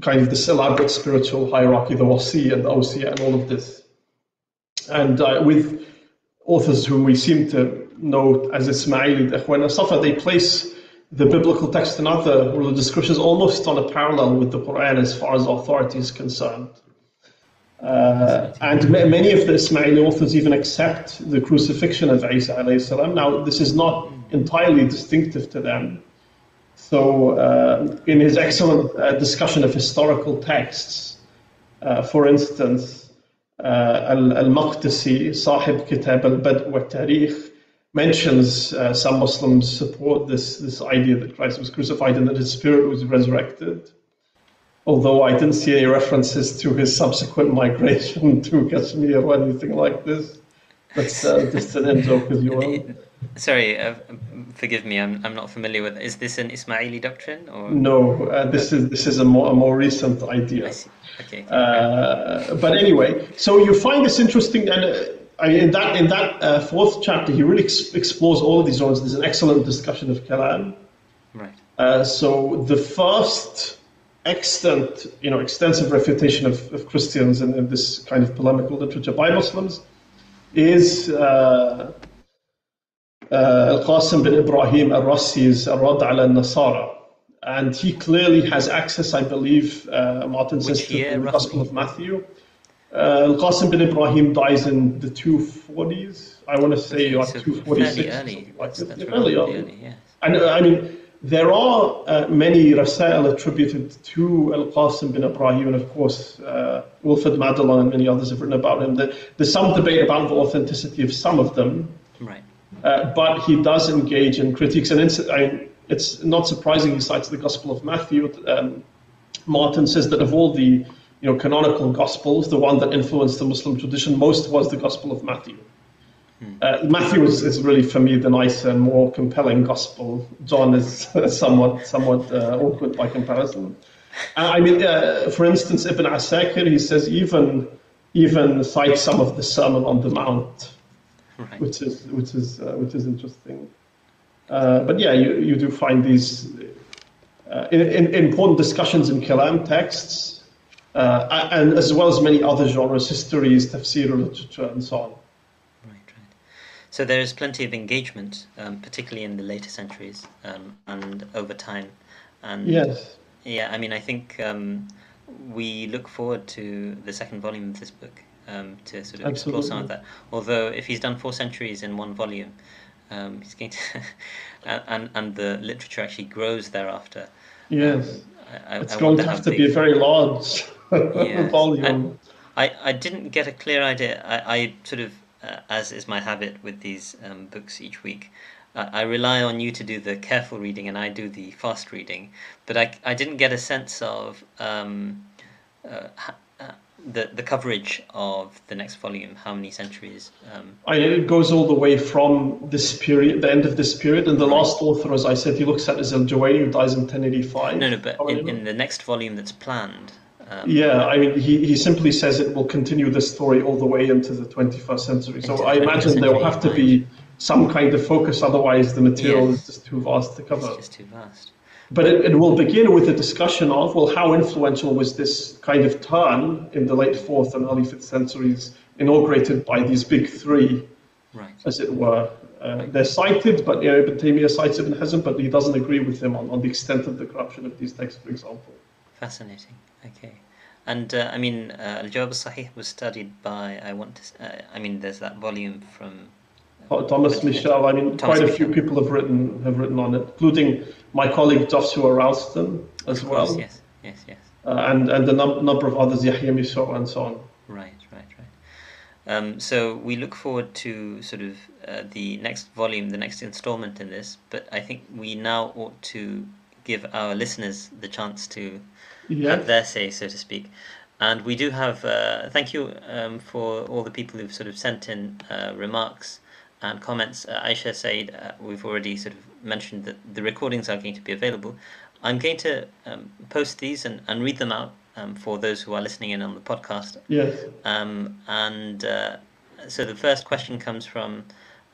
kind of this elaborate spiritual hierarchy, the wasi and the osi and all of this. And uh, with authors whom we seem to know as Ismaili, the Ikhwan Safa, they place the biblical text and other religious scriptures almost on a parallel with the Quran as far as authority is concerned. Uh, and ma many of the Ismaili authors even accept the crucifixion of Isa alayhi salam. Now, this is not entirely distinctive to them. So, uh, in his excellent uh, discussion of historical texts, uh, for instance, Al-Maqdisi, Sahib Kitab al-Bad' wa Tarikh, mentions uh, some Muslims support this this idea that Christ was crucified and that his spirit was resurrected, although I didn't see any references to his subsequent migration to Kashmir or anything like this. That's uh, just an in-joke as you are. Sorry, uh, forgive me. I'm I'm not familiar with. Is this an Ismaili doctrine or no? Uh, this is this is a more a more recent idea. I see. Okay. Uh, but anyway, so you find this interesting and. Uh, I mean, in that, in that uh, fourth chapter, he really ex explores all of these zones. There's an excellent discussion of Kalam. Right. Uh, so the first extent, you know, extensive refutation of, of Christians and, and this kind of polemical literature by Muslims is uh, uh, Al-Qasim bin Ibrahim Al-Rassi's Ar-Radd ala al-Nasara. And he clearly has access, I believe, uh, Martin says, to the Gospel of Matthew. Uh, Al-Qasim bin Ibrahim dies in the two forties, I want to say, or so two forty-six. Fairly early, like that's, that's really early, early, yes. And uh, I mean, There are uh, many rasail attributed to Al-Qasim bin Ibrahim, and of course uh, Wilfred Madelon and many others have written about him. There's some debate about the authenticity of some of them, right? Uh, but he does engage in critiques, and it's, I, it's not surprising he cites the Gospel of Matthew. Um, Martin says that of all the you know canonical Gospels, the one that influenced the Muslim tradition most was the Gospel of Matthew. Uh, Matthew is, is really, for me, the nicer, more compelling gospel. John is somewhat somewhat uh, awkward by comparison. Uh, I mean, uh, for instance, Ibn Asakir, he says, even even cites some of the Sermon on the Mount, right. which is which is uh, which is interesting. Uh, but yeah, you you do find these uh, in, in important discussions in Kalam texts, uh, and as well as many other genres, histories, tafsir, literature, and so on. So there is plenty of engagement, um, particularly in the later centuries um, and over time. And yes. Yeah, I mean, I think um, we look forward to the second volume of this book um, to sort of Absolutely. explore some of that. Although if he's done four centuries in one volume, um, he's going to and and the literature actually grows thereafter. Yes, um, I, I, it's I going to have to be a very large yes. volume. I, I I didn't get a clear idea. I, I sort of. Uh, as is my habit with these um, books each week, uh, I rely on you to do the careful reading and I do the fast reading. But I, I didn't get a sense of um, uh, ha, uh, the the coverage of the next volume. How many centuries? Um, I, it goes all the way from this period, the end of this period, and the right. last author, as I said, he looks at is Al-Juwayni, who dies in ten eighty-five. No, no, but in, in the next volume that's planned. Um, yeah, I mean, he, he simply says it will continue this story all the way into the twenty-first century. So I imagine there will have to be some kind of focus, otherwise the material yes. is just too vast to cover. It's just too vast. But it, it will begin with a discussion of, well, how influential was this kind of turn in the late fourth and early fifth centuries inaugurated by these big three, right. as it were. Uh, they're cited, but you know, Ibn Taymiyyah cites Ibn Hazm, but he doesn't agree with him on, on the extent of the corruption of these texts, for example. Fascinating. Okay, and uh, I mean, uh, Al-Jawab al-Sahih was studied by. I want to. Uh, I mean, there's that volume from uh, Thomas Michel. I mean, Thomas quite a few Michel. people have written have written on it, including my colleague Joshua Ralston as of well. Course, yes, yes, yes. Uh, and and a num number of others, Yahya Misor and so on. Right, right, right. Um, so we look forward to sort of uh, the next volume, the next installment in this. But I think we now ought to give our listeners the chance to. Yeah. Have their say, so to speak. And we do have uh, thank you um, for all the people who've sort of sent in uh, remarks and comments. uh, Aisha said uh, we've already sort of mentioned that the recordings are going to be available. I'm going to um, post these and, and read them out um, for those who are listening in on the podcast. Yes. Um, and uh, so the first question comes from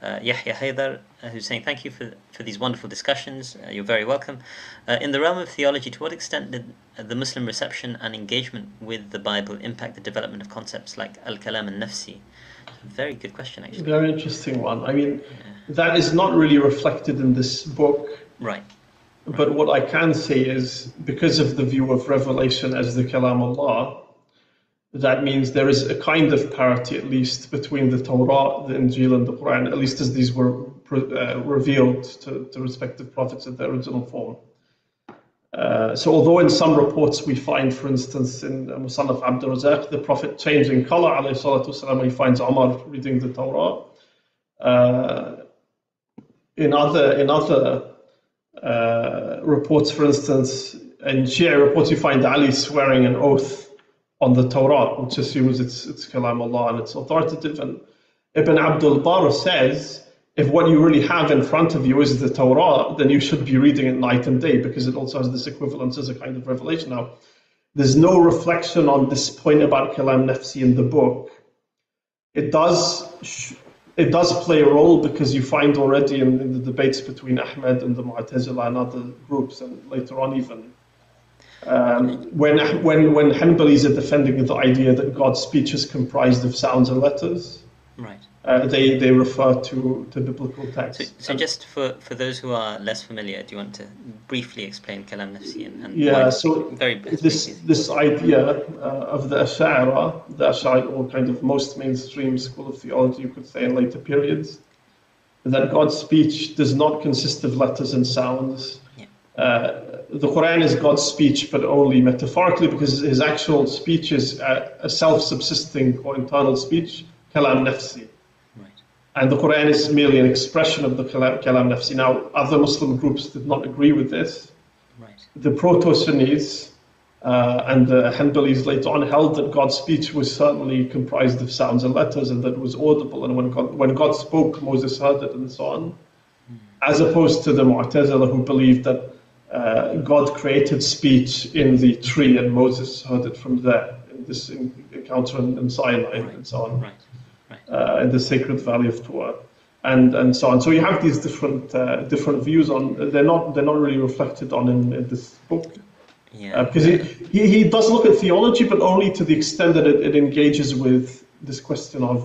Uh, Yahya Haydar, uh, who's saying, thank you for, for these wonderful discussions. Uh, you're very welcome. Uh, in the realm of theology, to what extent did uh, the Muslim reception and engagement with the Bible impact the development of concepts like al-kalam al-nafsi? Very good question, actually. Very interesting one. I mean, yeah. that is not really reflected in this book. Right. But right. what I can say is, because of the view of revelation as the kalam Allah, that means there is a kind of parity, at least, between the Torah, the Injil, and the Quran, at least as these were uh, revealed to, to respective prophets in their original form. Uh, so although in some reports we find, for instance, in Musannaf Abd al-Razaq, the prophet changing color, alayhi salatu wasalam, he finds Umar reading the Torah. Uh, in other, in other uh, reports, for instance, in Shia reports, you find Ali swearing an oath on the Torah, which assumes it's, it's Kalam Allah and it's authoritative. And Ibn Abd al-Barr says, if what you really have in front of you is the Torah, then you should be reading it night and day, because it also has this equivalence as a kind of revelation. Now, there's no reflection on this point about Kalam Nafsi in the book. It does, it does play a role, because you find already in, in the debates between Ahmed and the Mu'tazila and other groups, and later on even, Um, when when when Hanbalis are defending the idea that God's speech is comprised of sounds and letters, right? Uh, they they refer to to biblical text. So, so just for for those who are less familiar, do you want to briefly explain Kalam Nafsi and, and yeah? Why, so very this this idea uh, of the Ash'ara, the Ash'ari, or kind of most mainstream school of theology, you could say, in later periods, that God's speech does not consist of letters and sounds. Uh, the Quran is God's speech, but only metaphorically, because his actual speech is a, a self-subsisting or internal speech, kalam nafsi. Right. And the Quran is merely an expression of the kalam, kalam nafsi. Now, other Muslim groups did not agree with this. Right. The proto-Sunnis uh, and the Hanbalis later on held that God's speech was certainly comprised of sounds and letters, and that it was audible, and when God, when God spoke, Moses heard it, and so on, mm. as opposed to the Mu'tazila, who believed that Uh, God created speech in the tree, and Moses heard it from there, in this encounter in, in Sinai, right, and so on, right, right. Uh, in the sacred valley of Torah, and and so on. So you have these different uh, different views on. They're not they're not really reflected on in, in this book, yeah. Uh, because he, he he does look at theology, but only to the extent that it, it engages with this question of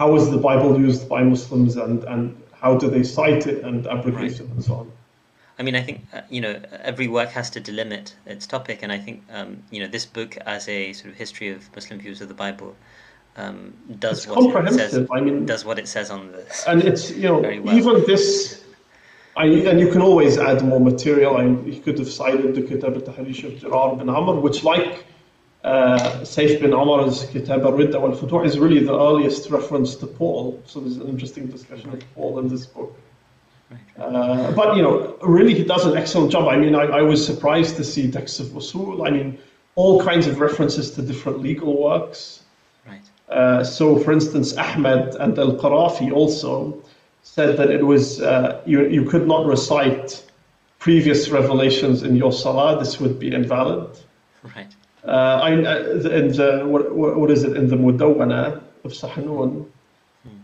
how is the Bible used by Muslims, and and how do they cite it and abrogate it, right, and so on. I mean, I think, uh, you know, every work has to delimit its topic, and I think, um, you know, this book as a sort of history of Muslim views of the Bible um, does, what it says, I mean, does what it says on this. And it's, you know, well. even this, I, and you can always add more material. I mean, he could have cited the Kitab al-Tahrish of Jirar bin Amr, which, like uh, Saif bin Amr's Kitab al-Ridda wal-Futuh, is really the earliest reference to Paul. So there's an interesting discussion of Paul in this book. Uh, but, you know, really he does an excellent job. I mean, I, I was surprised to see texts of usul. I mean, all kinds of references to different legal works. Right. Uh, so, for instance, Ahmed and al-Qarafi also said that it was, uh, you, you could not recite previous revelations in your salah. This would be invalid. Right. Uh, I, in the, what, what is it, in the Mudawwana of Sahnun.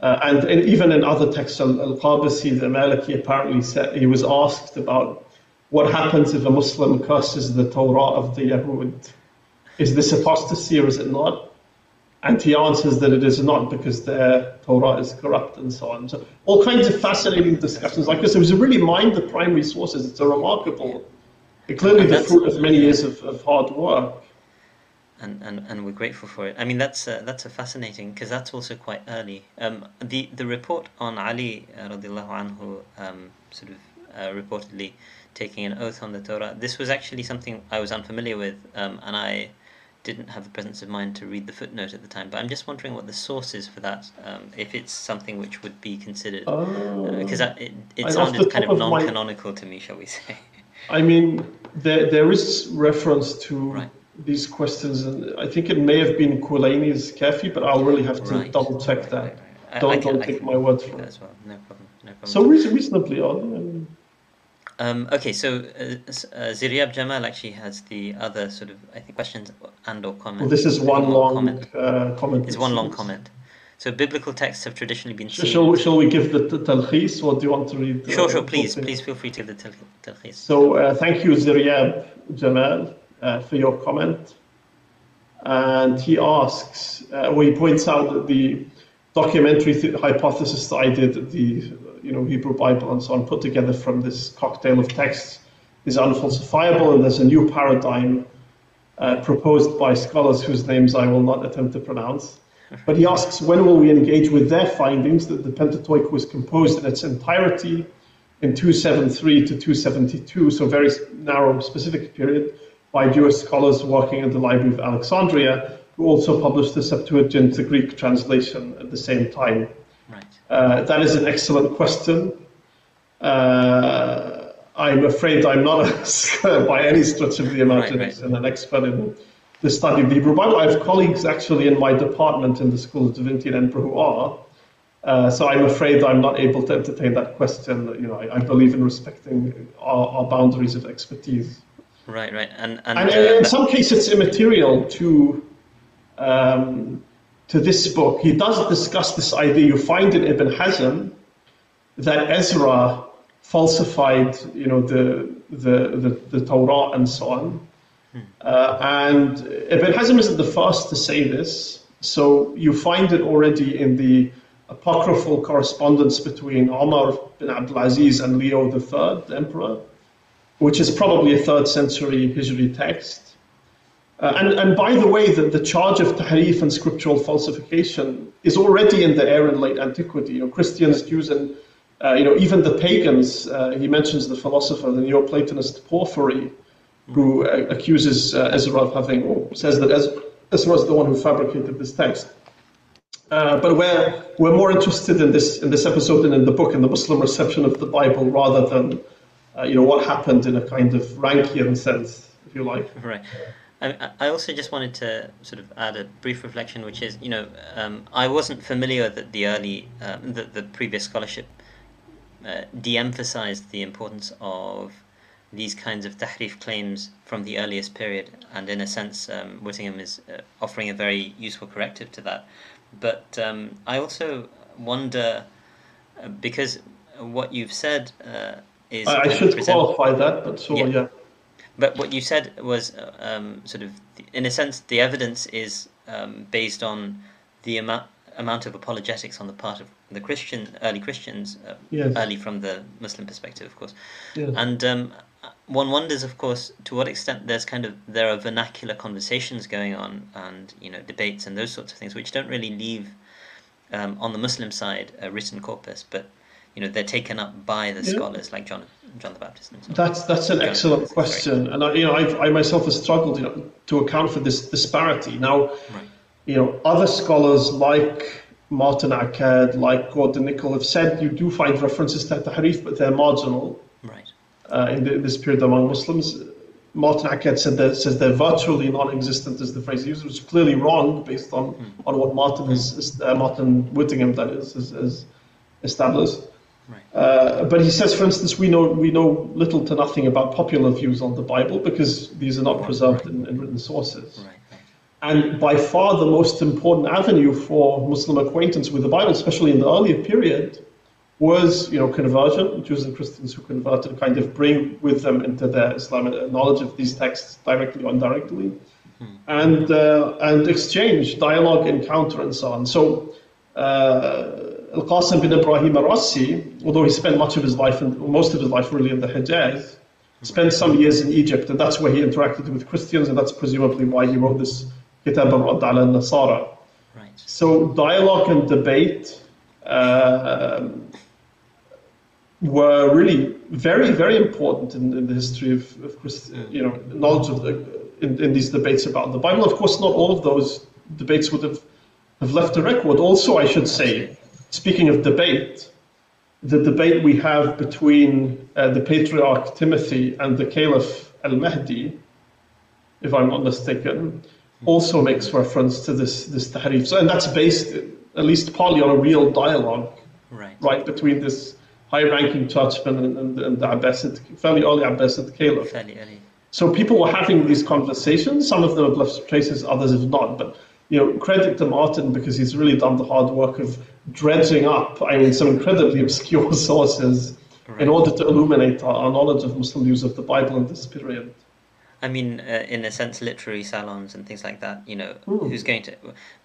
Uh, and, and even in other texts, Al-Qabasi, the Maliki, apparently said, he was asked about what happens if a Muslim curses the Torah of the Yahud. Is this apostasy or is it not? And he answers that it is not, because their Torah is corrupt, and so on. So all kinds of fascinating discussions like this. It was a really mind the primary sources. It's a remarkable, clearly the fruit of many years of, of hard work. And, and and we're grateful for it. I mean, that's a, that's a fascinating, because that's also quite early. Um, the the report on Ali uh, radiallahu anhu, um, sort of uh, reportedly taking an oath on the Torah. This was actually something I was unfamiliar with, um, and I didn't have the presence of mind to read the footnote at the time. But I'm just wondering what the source is for that. Um, if it's something which would be considered, because oh, uh, it it sounded kind of, of non-canonical my... to me, shall we say? I mean, there there is reference to. Right. These questions, and I think it may have been Kulaini's Kafi, but I'll really have to right. double check that. Right, right, right. Don't, I can, don't take my word for it. As well. No problem. No problem. So reasonably odd. I mean. Um, okay, so uh, uh, Ziryab Jamal actually has the other sort of, I think, questions and or comments. Well, this is one, one long comment. Uh, comment it's one long comment. So biblical texts have traditionally been seen. Shall, shall we give the talkhis, or do you want to read? The, sure, sure. Please, topic? please feel free to give the talkhis. So uh, thank you, Ziryab Jamal. Uh, for your comment, and he asks, uh, well, he points out that the documentary th hypothesis that I did, that the you know Hebrew Bible and so on put together from this cocktail of texts is unfalsifiable, and there's a new paradigm uh, proposed by scholars whose names I will not attempt to pronounce. But he asks, when will we engage with their findings that the Pentateuch was composed in its entirety in two seventy-three to two seventy-two, so very narrow specific period, by Jewish scholars working at the Library of Alexandria, who also published the Septuagint, the Greek translation, at the same time. Right. Uh, that is an excellent question. Uh, I'm afraid I'm not a, by any stretch of the imagination right, right. an expert in the study of the Hebrew Bible. I have colleagues actually in my department in the School of Divinity in Edinburgh who are. Uh, so I'm afraid I'm not able to entertain that question. You know, I, I believe in respecting our, our boundaries of expertise. Right, right, and and, and uh, in some cases it's immaterial to um, to this book. He does discuss this idea. You find in Ibn Hazm that Ezra falsified, you know, the the the, the Torah and so on. Hmm. Uh, and Ibn Hazm isn't the first to say this. So you find it already in the apocryphal correspondence between Umar bin Abdulaziz and Leo the Third, the emperor, which is probably a third century Hijri text. Uh, and, and by the way, the, the charge of tahrif and scriptural falsification is already in the air in late antiquity. You know, Christians, Jews, and Uh, you know, even the pagans, uh, he mentions the philosopher, the Neoplatonist Porphyry, who uh, accuses uh, Ezra of having, or says that Ezra is the one who fabricated this text. Uh, but we're, we're more interested in this in this episode and in the book and the Muslim reception of the Bible rather than, uh, you know, what happened in a kind of Rankian sense, if you like. Right. I, I also just wanted to sort of add a brief reflection, which is, you know, um, I wasn't familiar that the early, um, that the previous scholarship uh, de-emphasized the importance of these kinds of tahrif claims from the earliest period, and in a sense um, Whittingham is uh, offering a very useful corrective to that. But um, I also wonder, uh, because what you've said uh, is... I, I should qualify that, but sure, yeah. yeah. But what you said was um, sort of, in a sense, the evidence is um, based on the amount amount of apologetics on the part of the Christian, early Christians, uh, yes. early from the Muslim perspective, of course. Yes. And um, one wonders, of course, to what extent there's kind of, there are vernacular conversations going on and, you know, debates and those sorts of things, which don't really leave, um, on the Muslim side, a written corpus, but, you know, they're taken up by the yeah. scholars like John John the Baptist. And so that's that's an John excellent question. Sorry. And, I, you know, I've, I myself have struggled, you know, to account for this disparity. Now, right. you know, other scholars like Martin Akkad, like Gordon Nicholl have said you do find references to tahrif, but they're marginal. Right. Uh, in, the, in this period among Muslims. Martin Akkad said that, says they're virtually non-existent, is the phrase he used, which is clearly wrong based on, mm. on what Martin mm. is, uh, Martin Whittingham that is, is, is established. Right. Uh, but he says, for instance, we know we know little to nothing about popular views on the Bible because these are not right. preserved right. In, in written sources. Right. And by far the most important avenue for Muslim acquaintance with the Bible, especially in the earlier period, was, you know, conversion. Jews and Christians who converted kind of bring with them into their Islamic knowledge of these texts directly or indirectly, mm-hmm. and uh, and exchange, dialogue, encounter, and so on. So uh, Al-Qasim bin Ibrahim Al-Rassi, although he spent much of his life, and most of his life really in the Hejaz, spent some years in Egypt, and that's where he interacted with Christians, and that's presumably why he wrote this Kitab al-Radd ala al-Nasara. Right. So dialogue and debate uh, were really very, very important in, in the history of, of Christ, you know, knowledge of the, in, in these debates about the Bible. Of course, not all of those debates would have, have left a record. Also, I should say, speaking of debate, the debate we have between uh, the Patriarch Timothy and the Caliph al-Mahdi, if I'm not mistaken, also makes reference to this this tahrif, so, and that's based at least partly on a real dialogue, right? Right between this high-ranking churchman and, and, and the Abbasid, fairly early Abbasid Caliph. Fairly early. So people were having these conversations. Some of them have left traces, others have not. But you know, credit to Martin because he's really done the hard work of dredging up, I mean, some incredibly obscure sources right. in order to illuminate our, our knowledge of Muslim views of the Bible in this period. I mean, uh, in a sense, literary salons and things like that, you know, Ooh. who's going to...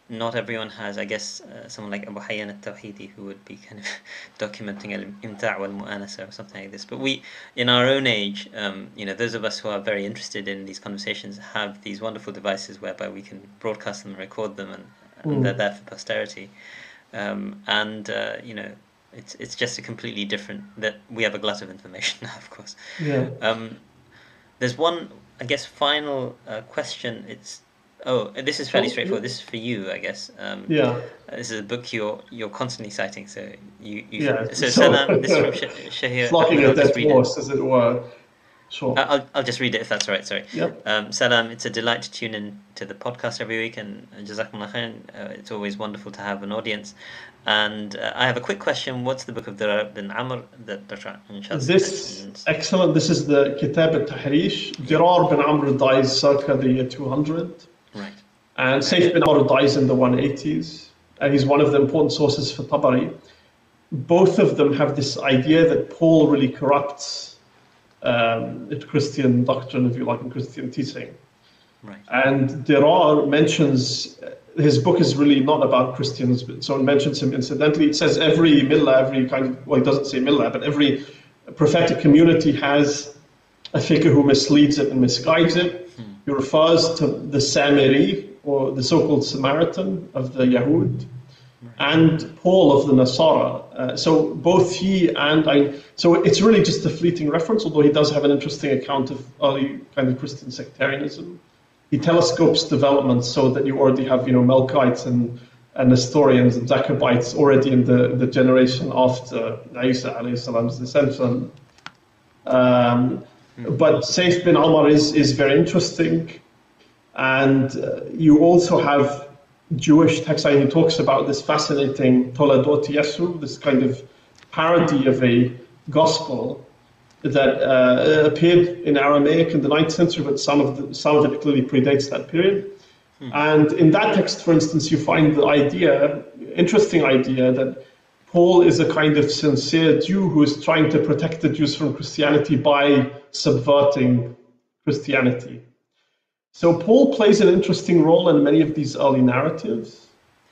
Not everyone has, I guess, uh, someone like Abu Hayyan al-Tawhidi who would be kind of documenting al-imta' wal-mu'anasa or something like this. But we, in our own age, um, you know, those of us who are very interested in these conversations have these wonderful devices whereby we can broadcast them, record them, and, and they're there for posterity. Um, and, uh, you know, it's it's just a completely different... that we have a glut of information now, of course. Yeah. Um, there's one... I guess final uh, question. It's oh, this is fairly straightforward. This is for you, I guess. Um, yeah. This is a book you're you're constantly citing, so you you yeah. should, so, so Sana, this is from Shahir. Flocking a dead horse, as it were. Sure. I'll I'll just read it if that's all right. Sorry. Yep. Um, Salam. It's a delight to tune in to the podcast every week, and Jazakumullah khairan. Uh, it's always wonderful to have an audience. And uh, I have a quick question. What's the book of Darab bin Amr that Dr. Anshaz This mentioned? Excellent. This is the Kitab al-Tahrish. Dirar bin Amr dies circa the year two hundred. Right. And Saif bin Amr dies in the one eighties. And he's one of the important sources for Tabari. Both of them have this idea that Paul really corrupts um, Christian doctrine, if you like, and Christian teaching. Right. And Dirar mentions... His book is really not about Christians, but someone mentions him incidentally. It says every millah, every kind of, well, it doesn't say millah, but every prophetic community has a figure who misleads it and misguides it. Hmm. He refers to the Samiri, or the so-called Samaritan of the Yahud, and Paul of the Nasara. Uh, so both he and I, so it's really just a fleeting reference, although he does have an interesting account of early kind of Christian sectarianism. He telescopes developments so that you already have, you know, Melkites and, and Nestorians and Jacobites already in the, the generation after Isa alayhi salam's descent. Um, mm. But Saif bin Umar is, is very interesting. And uh, you also have Jewish texts. He talks about this fascinating Toledot Yesu, this kind of parody of a gospel that uh, appeared in Aramaic in the ninth century, but some of, the, some of it clearly predates that period. Hmm. And in that text, for instance, you find the idea, interesting idea, that Paul is a kind of sincere Jew who is trying to protect the Jews from Christianity by subverting Christianity. So Paul plays an interesting role in many of these early narratives.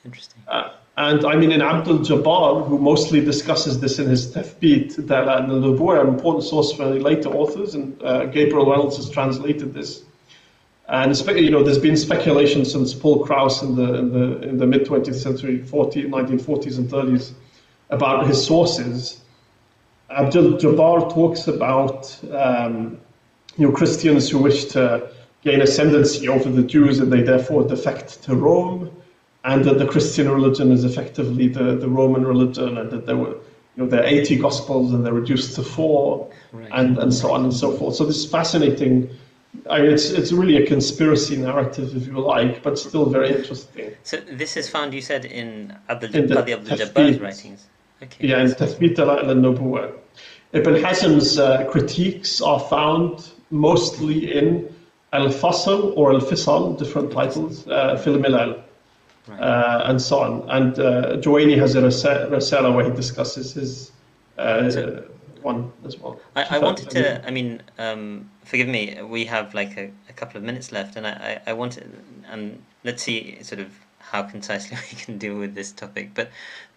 Interesting. Uh, and I mean, in Abd al-Jabbar, who mostly discusses this in his Tafbit, Dala al-Nubuwwah, an important source for later authors, and uh, Gabriel Reynolds has translated this. And you know, there's been speculation since Paul Kraus in the in the in the mid twentieth century, nineteen forties and thirties, about his sources. Abd al-Jabbar talks about um, you know, Christians who wish to gain ascendancy over the Jews, and they therefore defect to Rome, and that the Christian religion is effectively the, the Roman religion, and that there were, you know, there are eighty Gospels, and they're reduced to four, right. and, and so on and so forth. So this is fascinating. I mean, it's it's really a conspiracy narrative, if you like, but still very interesting. So this is found, you said, in Al-Qadi Abd al-Jabbar's writings. Okay. Yeah, in Tathbit al-Nubuwwah. Ibn Hazm's uh, critiques are found mostly in Al-Fasl or Al-Fisal, different titles, uh, Fil Milal, right. uh, and so on. And uh, Juwayni has a Risala where he discusses his uh, so, one as well. I, I wanted to, I mean, um, forgive me, we have like a, a couple of minutes left, and I, I, I wanted, and let's see sort of how concisely we can deal with this topic. But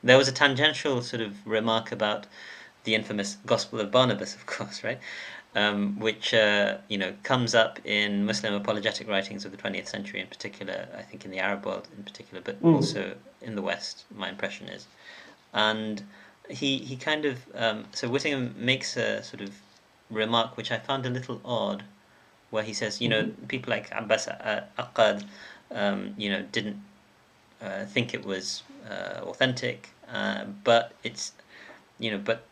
there was a tangential sort of remark about the infamous Gospel of Barnabas, of course, right? Um, which uh, you know, comes up in Muslim apologetic writings of the twentieth century, in particular, I think in the Arab world in particular, but mm. also in the West, my impression is. And he he kind of um, so Whittingham makes a sort of remark which I found a little odd, where he says, you know, mm. people like Abbas uh, Aqad, um, you know, didn't uh, think it was uh, authentic, uh, but it's, you know, but.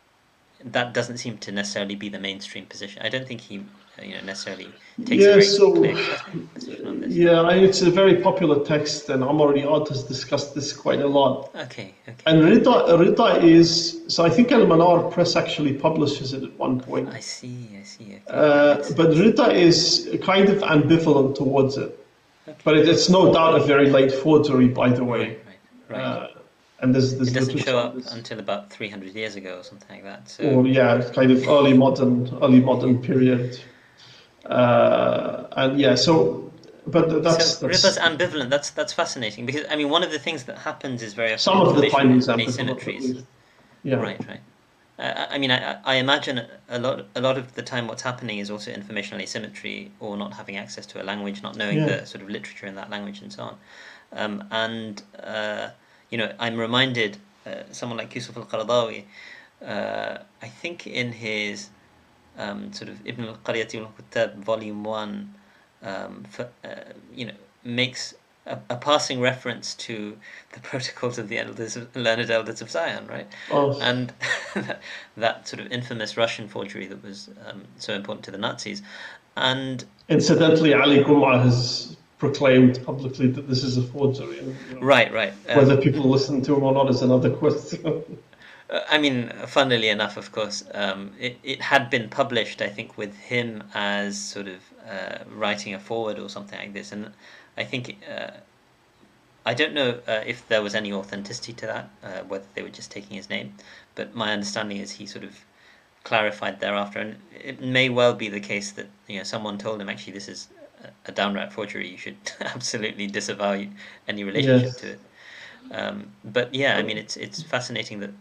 That doesn't seem to necessarily be the mainstream position. I don't think he, you know, necessarily takes yeah, a very so, clear position on this. Yeah, I mean, it's a very popular text, and Ammar al-Rida has discussed this quite a lot. Okay, okay. And Rida, Rida is, so I think Al-Manar Press actually publishes it at one point. I see, I see. Okay. Uh, but Rida is kind of ambivalent towards it. Okay. But it, it's no doubt a very late forgery, by the way. Right, right. right. Uh, And there's, there's it doesn't show up until about three hundred years ago or something like that. So. Or yeah, it's kind of early modern, early modern period. Uh, and yeah, so but that's so, that's Rida's ambivalent. That's that's fascinating, because I mean, one of the things that happens is very often some of the findings are asymmetries. Yeah, right, right. Uh, I mean, I, I imagine a lot a lot of the time what's happening is also informational asymmetry, or not having access to a language, not knowing yeah. the sort of literature in that language, and so on. Um, and uh, You know, I'm reminded, uh, someone like Yusuf al-Qaradawi, uh, I think in his um, sort of Ibn al-Qaryati al-Kuttab, Volume one, um, for, uh, you know, makes a, a passing reference to the protocols of the elders of, learned elders of Zion, right? Oh. And that sort of infamous Russian forgery that was um, so important to the Nazis. And incidentally, Ali Qumra has proclaimed publicly that this is a forgery. You know, right, right. Um, whether people listen to him or not is another question. I mean, funnily enough, of course, um, it, it had been published, I think, with him as sort of uh, writing a foreword or something like this. And I think, uh, I don't know uh, if there was any authenticity to that, uh, whether they were just taking his name. But my understanding is he sort of clarified thereafter. And it may well be the case that, you know, someone told him, actually, this is a downright forgery, you should absolutely disavow any relationship yes. to it. Um, but yeah, I mean, it's it's fascinating that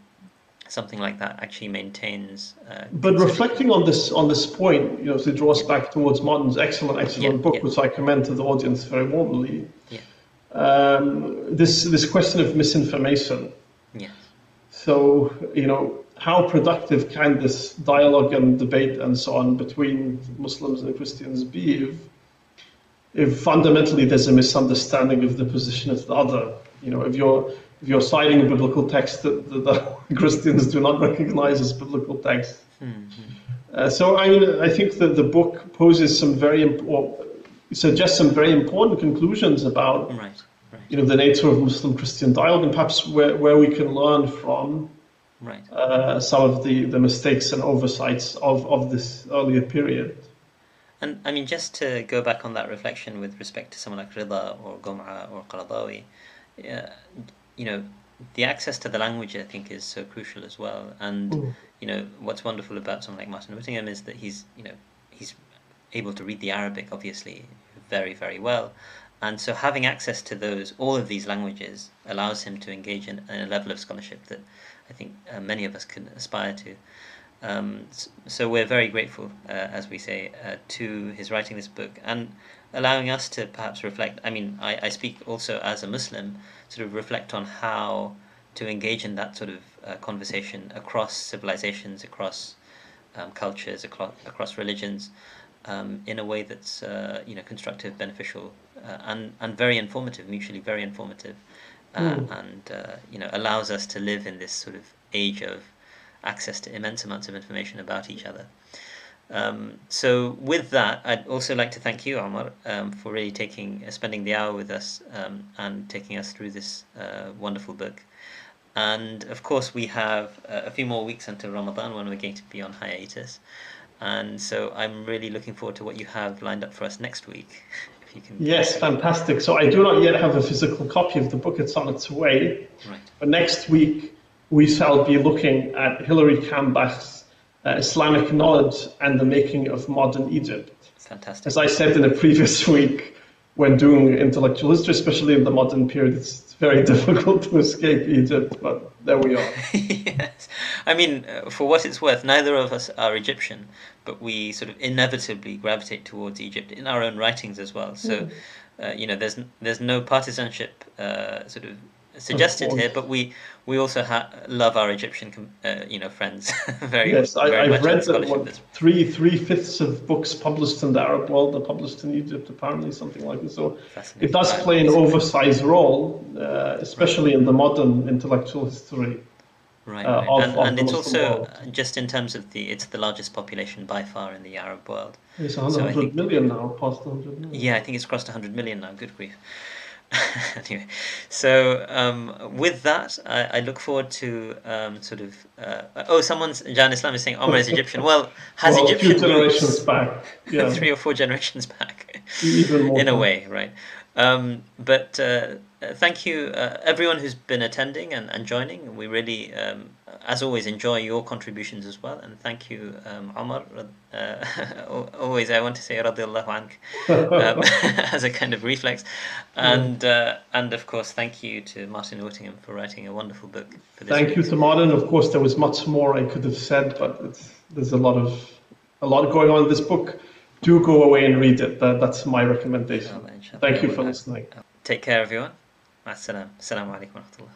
something like that actually maintains. Uh, but reflecting on this on this point, you know, to draw us back towards Martin's excellent, excellent yeah, book, yeah. which I commend to the audience very warmly. Yeah. um, this this question of misinformation. Yes. So, you know, how productive can this dialogue and debate and so on between Muslims and Christians be if, if fundamentally there's a misunderstanding of the position of the other? You know, if you're if you're citing a biblical text that the, the Christians do not recognize as biblical text. Mm-hmm. Uh, so I mean, I think that the book poses some very imp- or suggests some very important conclusions about right, right. you know, the nature of Muslim-Christian dialogue and perhaps where, where we can learn from right. uh, some of the, the mistakes and oversights of, of this earlier period. And I mean, just to go back on that reflection with respect to someone like Rida or Gom'a or Qaradawi, uh, you know, the access to the language, I think, is so crucial as well. And mm. you know, what's wonderful about someone like Martin Whittingham is that he's, you know, he's able to read the Arabic, obviously, very, very well. And so having access to those, all of these languages, allows him to engage in, in a level of scholarship that I think uh, many of us can aspire to. Um, so we're very grateful, uh, as we say, uh, to his writing this book and allowing us to perhaps reflect. I mean, I, I speak also as a Muslim, sort of reflect on how to engage in that sort of uh, conversation across civilizations, across um, cultures, across, across religions, um, in a way that's uh, you know, constructive, beneficial, uh, and and very informative, mutually very informative, uh, mm. and uh, you know, allows us to live in this sort of age of access to immense amounts of information about each other. Um, so with that, I'd also like to thank you, Ammar, um, for really taking, uh, spending the hour with us um, and taking us through this uh, wonderful book. And of course, we have uh, a few more weeks until Ramadan when we're going to be on hiatus. And so I'm really looking forward to what you have lined up for us next week. If you can. Yes, fantastic. So I do not yet have a physical copy of the book. It's on its way. Right. But next week, we shall be looking at Hilary Cambach's uh, Islamic Knowledge and the Making of Modern Egypt. Fantastic. As I said in a previous week, when doing intellectual history, especially in the modern period, it's very difficult to escape Egypt, but there we are. Yes. I mean, uh, for what it's worth, neither of us are Egyptian, but we sort of inevitably gravitate towards Egypt in our own writings as well. So, uh, you know, there's, there's no partisanship uh, sort of suggested here, but we we also ha- love our Egyptian uh, you know, friends very, yes, I, very I've much. Yes, I've read that what, three three fifths of books published in the Arab world are published in Egypt, apparently, something like this. So it does play an oversized role, uh, especially right. in the modern intellectual history. Right, uh, of, and, of and it's also world. Just in terms of the, it's the largest population by far in the Arab world. It's one hundred so think, million now, past one hundred million. Yeah, I think it's crossed one hundred million now. Good grief. Anyway, so um, with that, I, I look forward to um, sort of. Uh, oh, someone's Jan Islam is saying Omar is Egyptian. Well, has well, Egyptian. A few generations back. Yeah. Three or four generations back. Even more. In a way, right. Um, but uh, thank you, uh, everyone who's been attending and, and joining. We really, um, as always, enjoy your contributions as well. And thank you, um, Omar. Uh, always, I want to say Radiallahu Ank um, as a kind of reflex. And uh, and of course, thank you to Martin Whittingham for writing a wonderful book. For this thank week. You to Martin. Of course, there was much more I could have said, but it's, there's a lot of a lot going on in this book. Do go away and read it. That, that's my recommendation. Inshallah, inshallah. Thank you for listening. Take care, everyone. As-salam. As-salamu alaykum wa rahmatullah.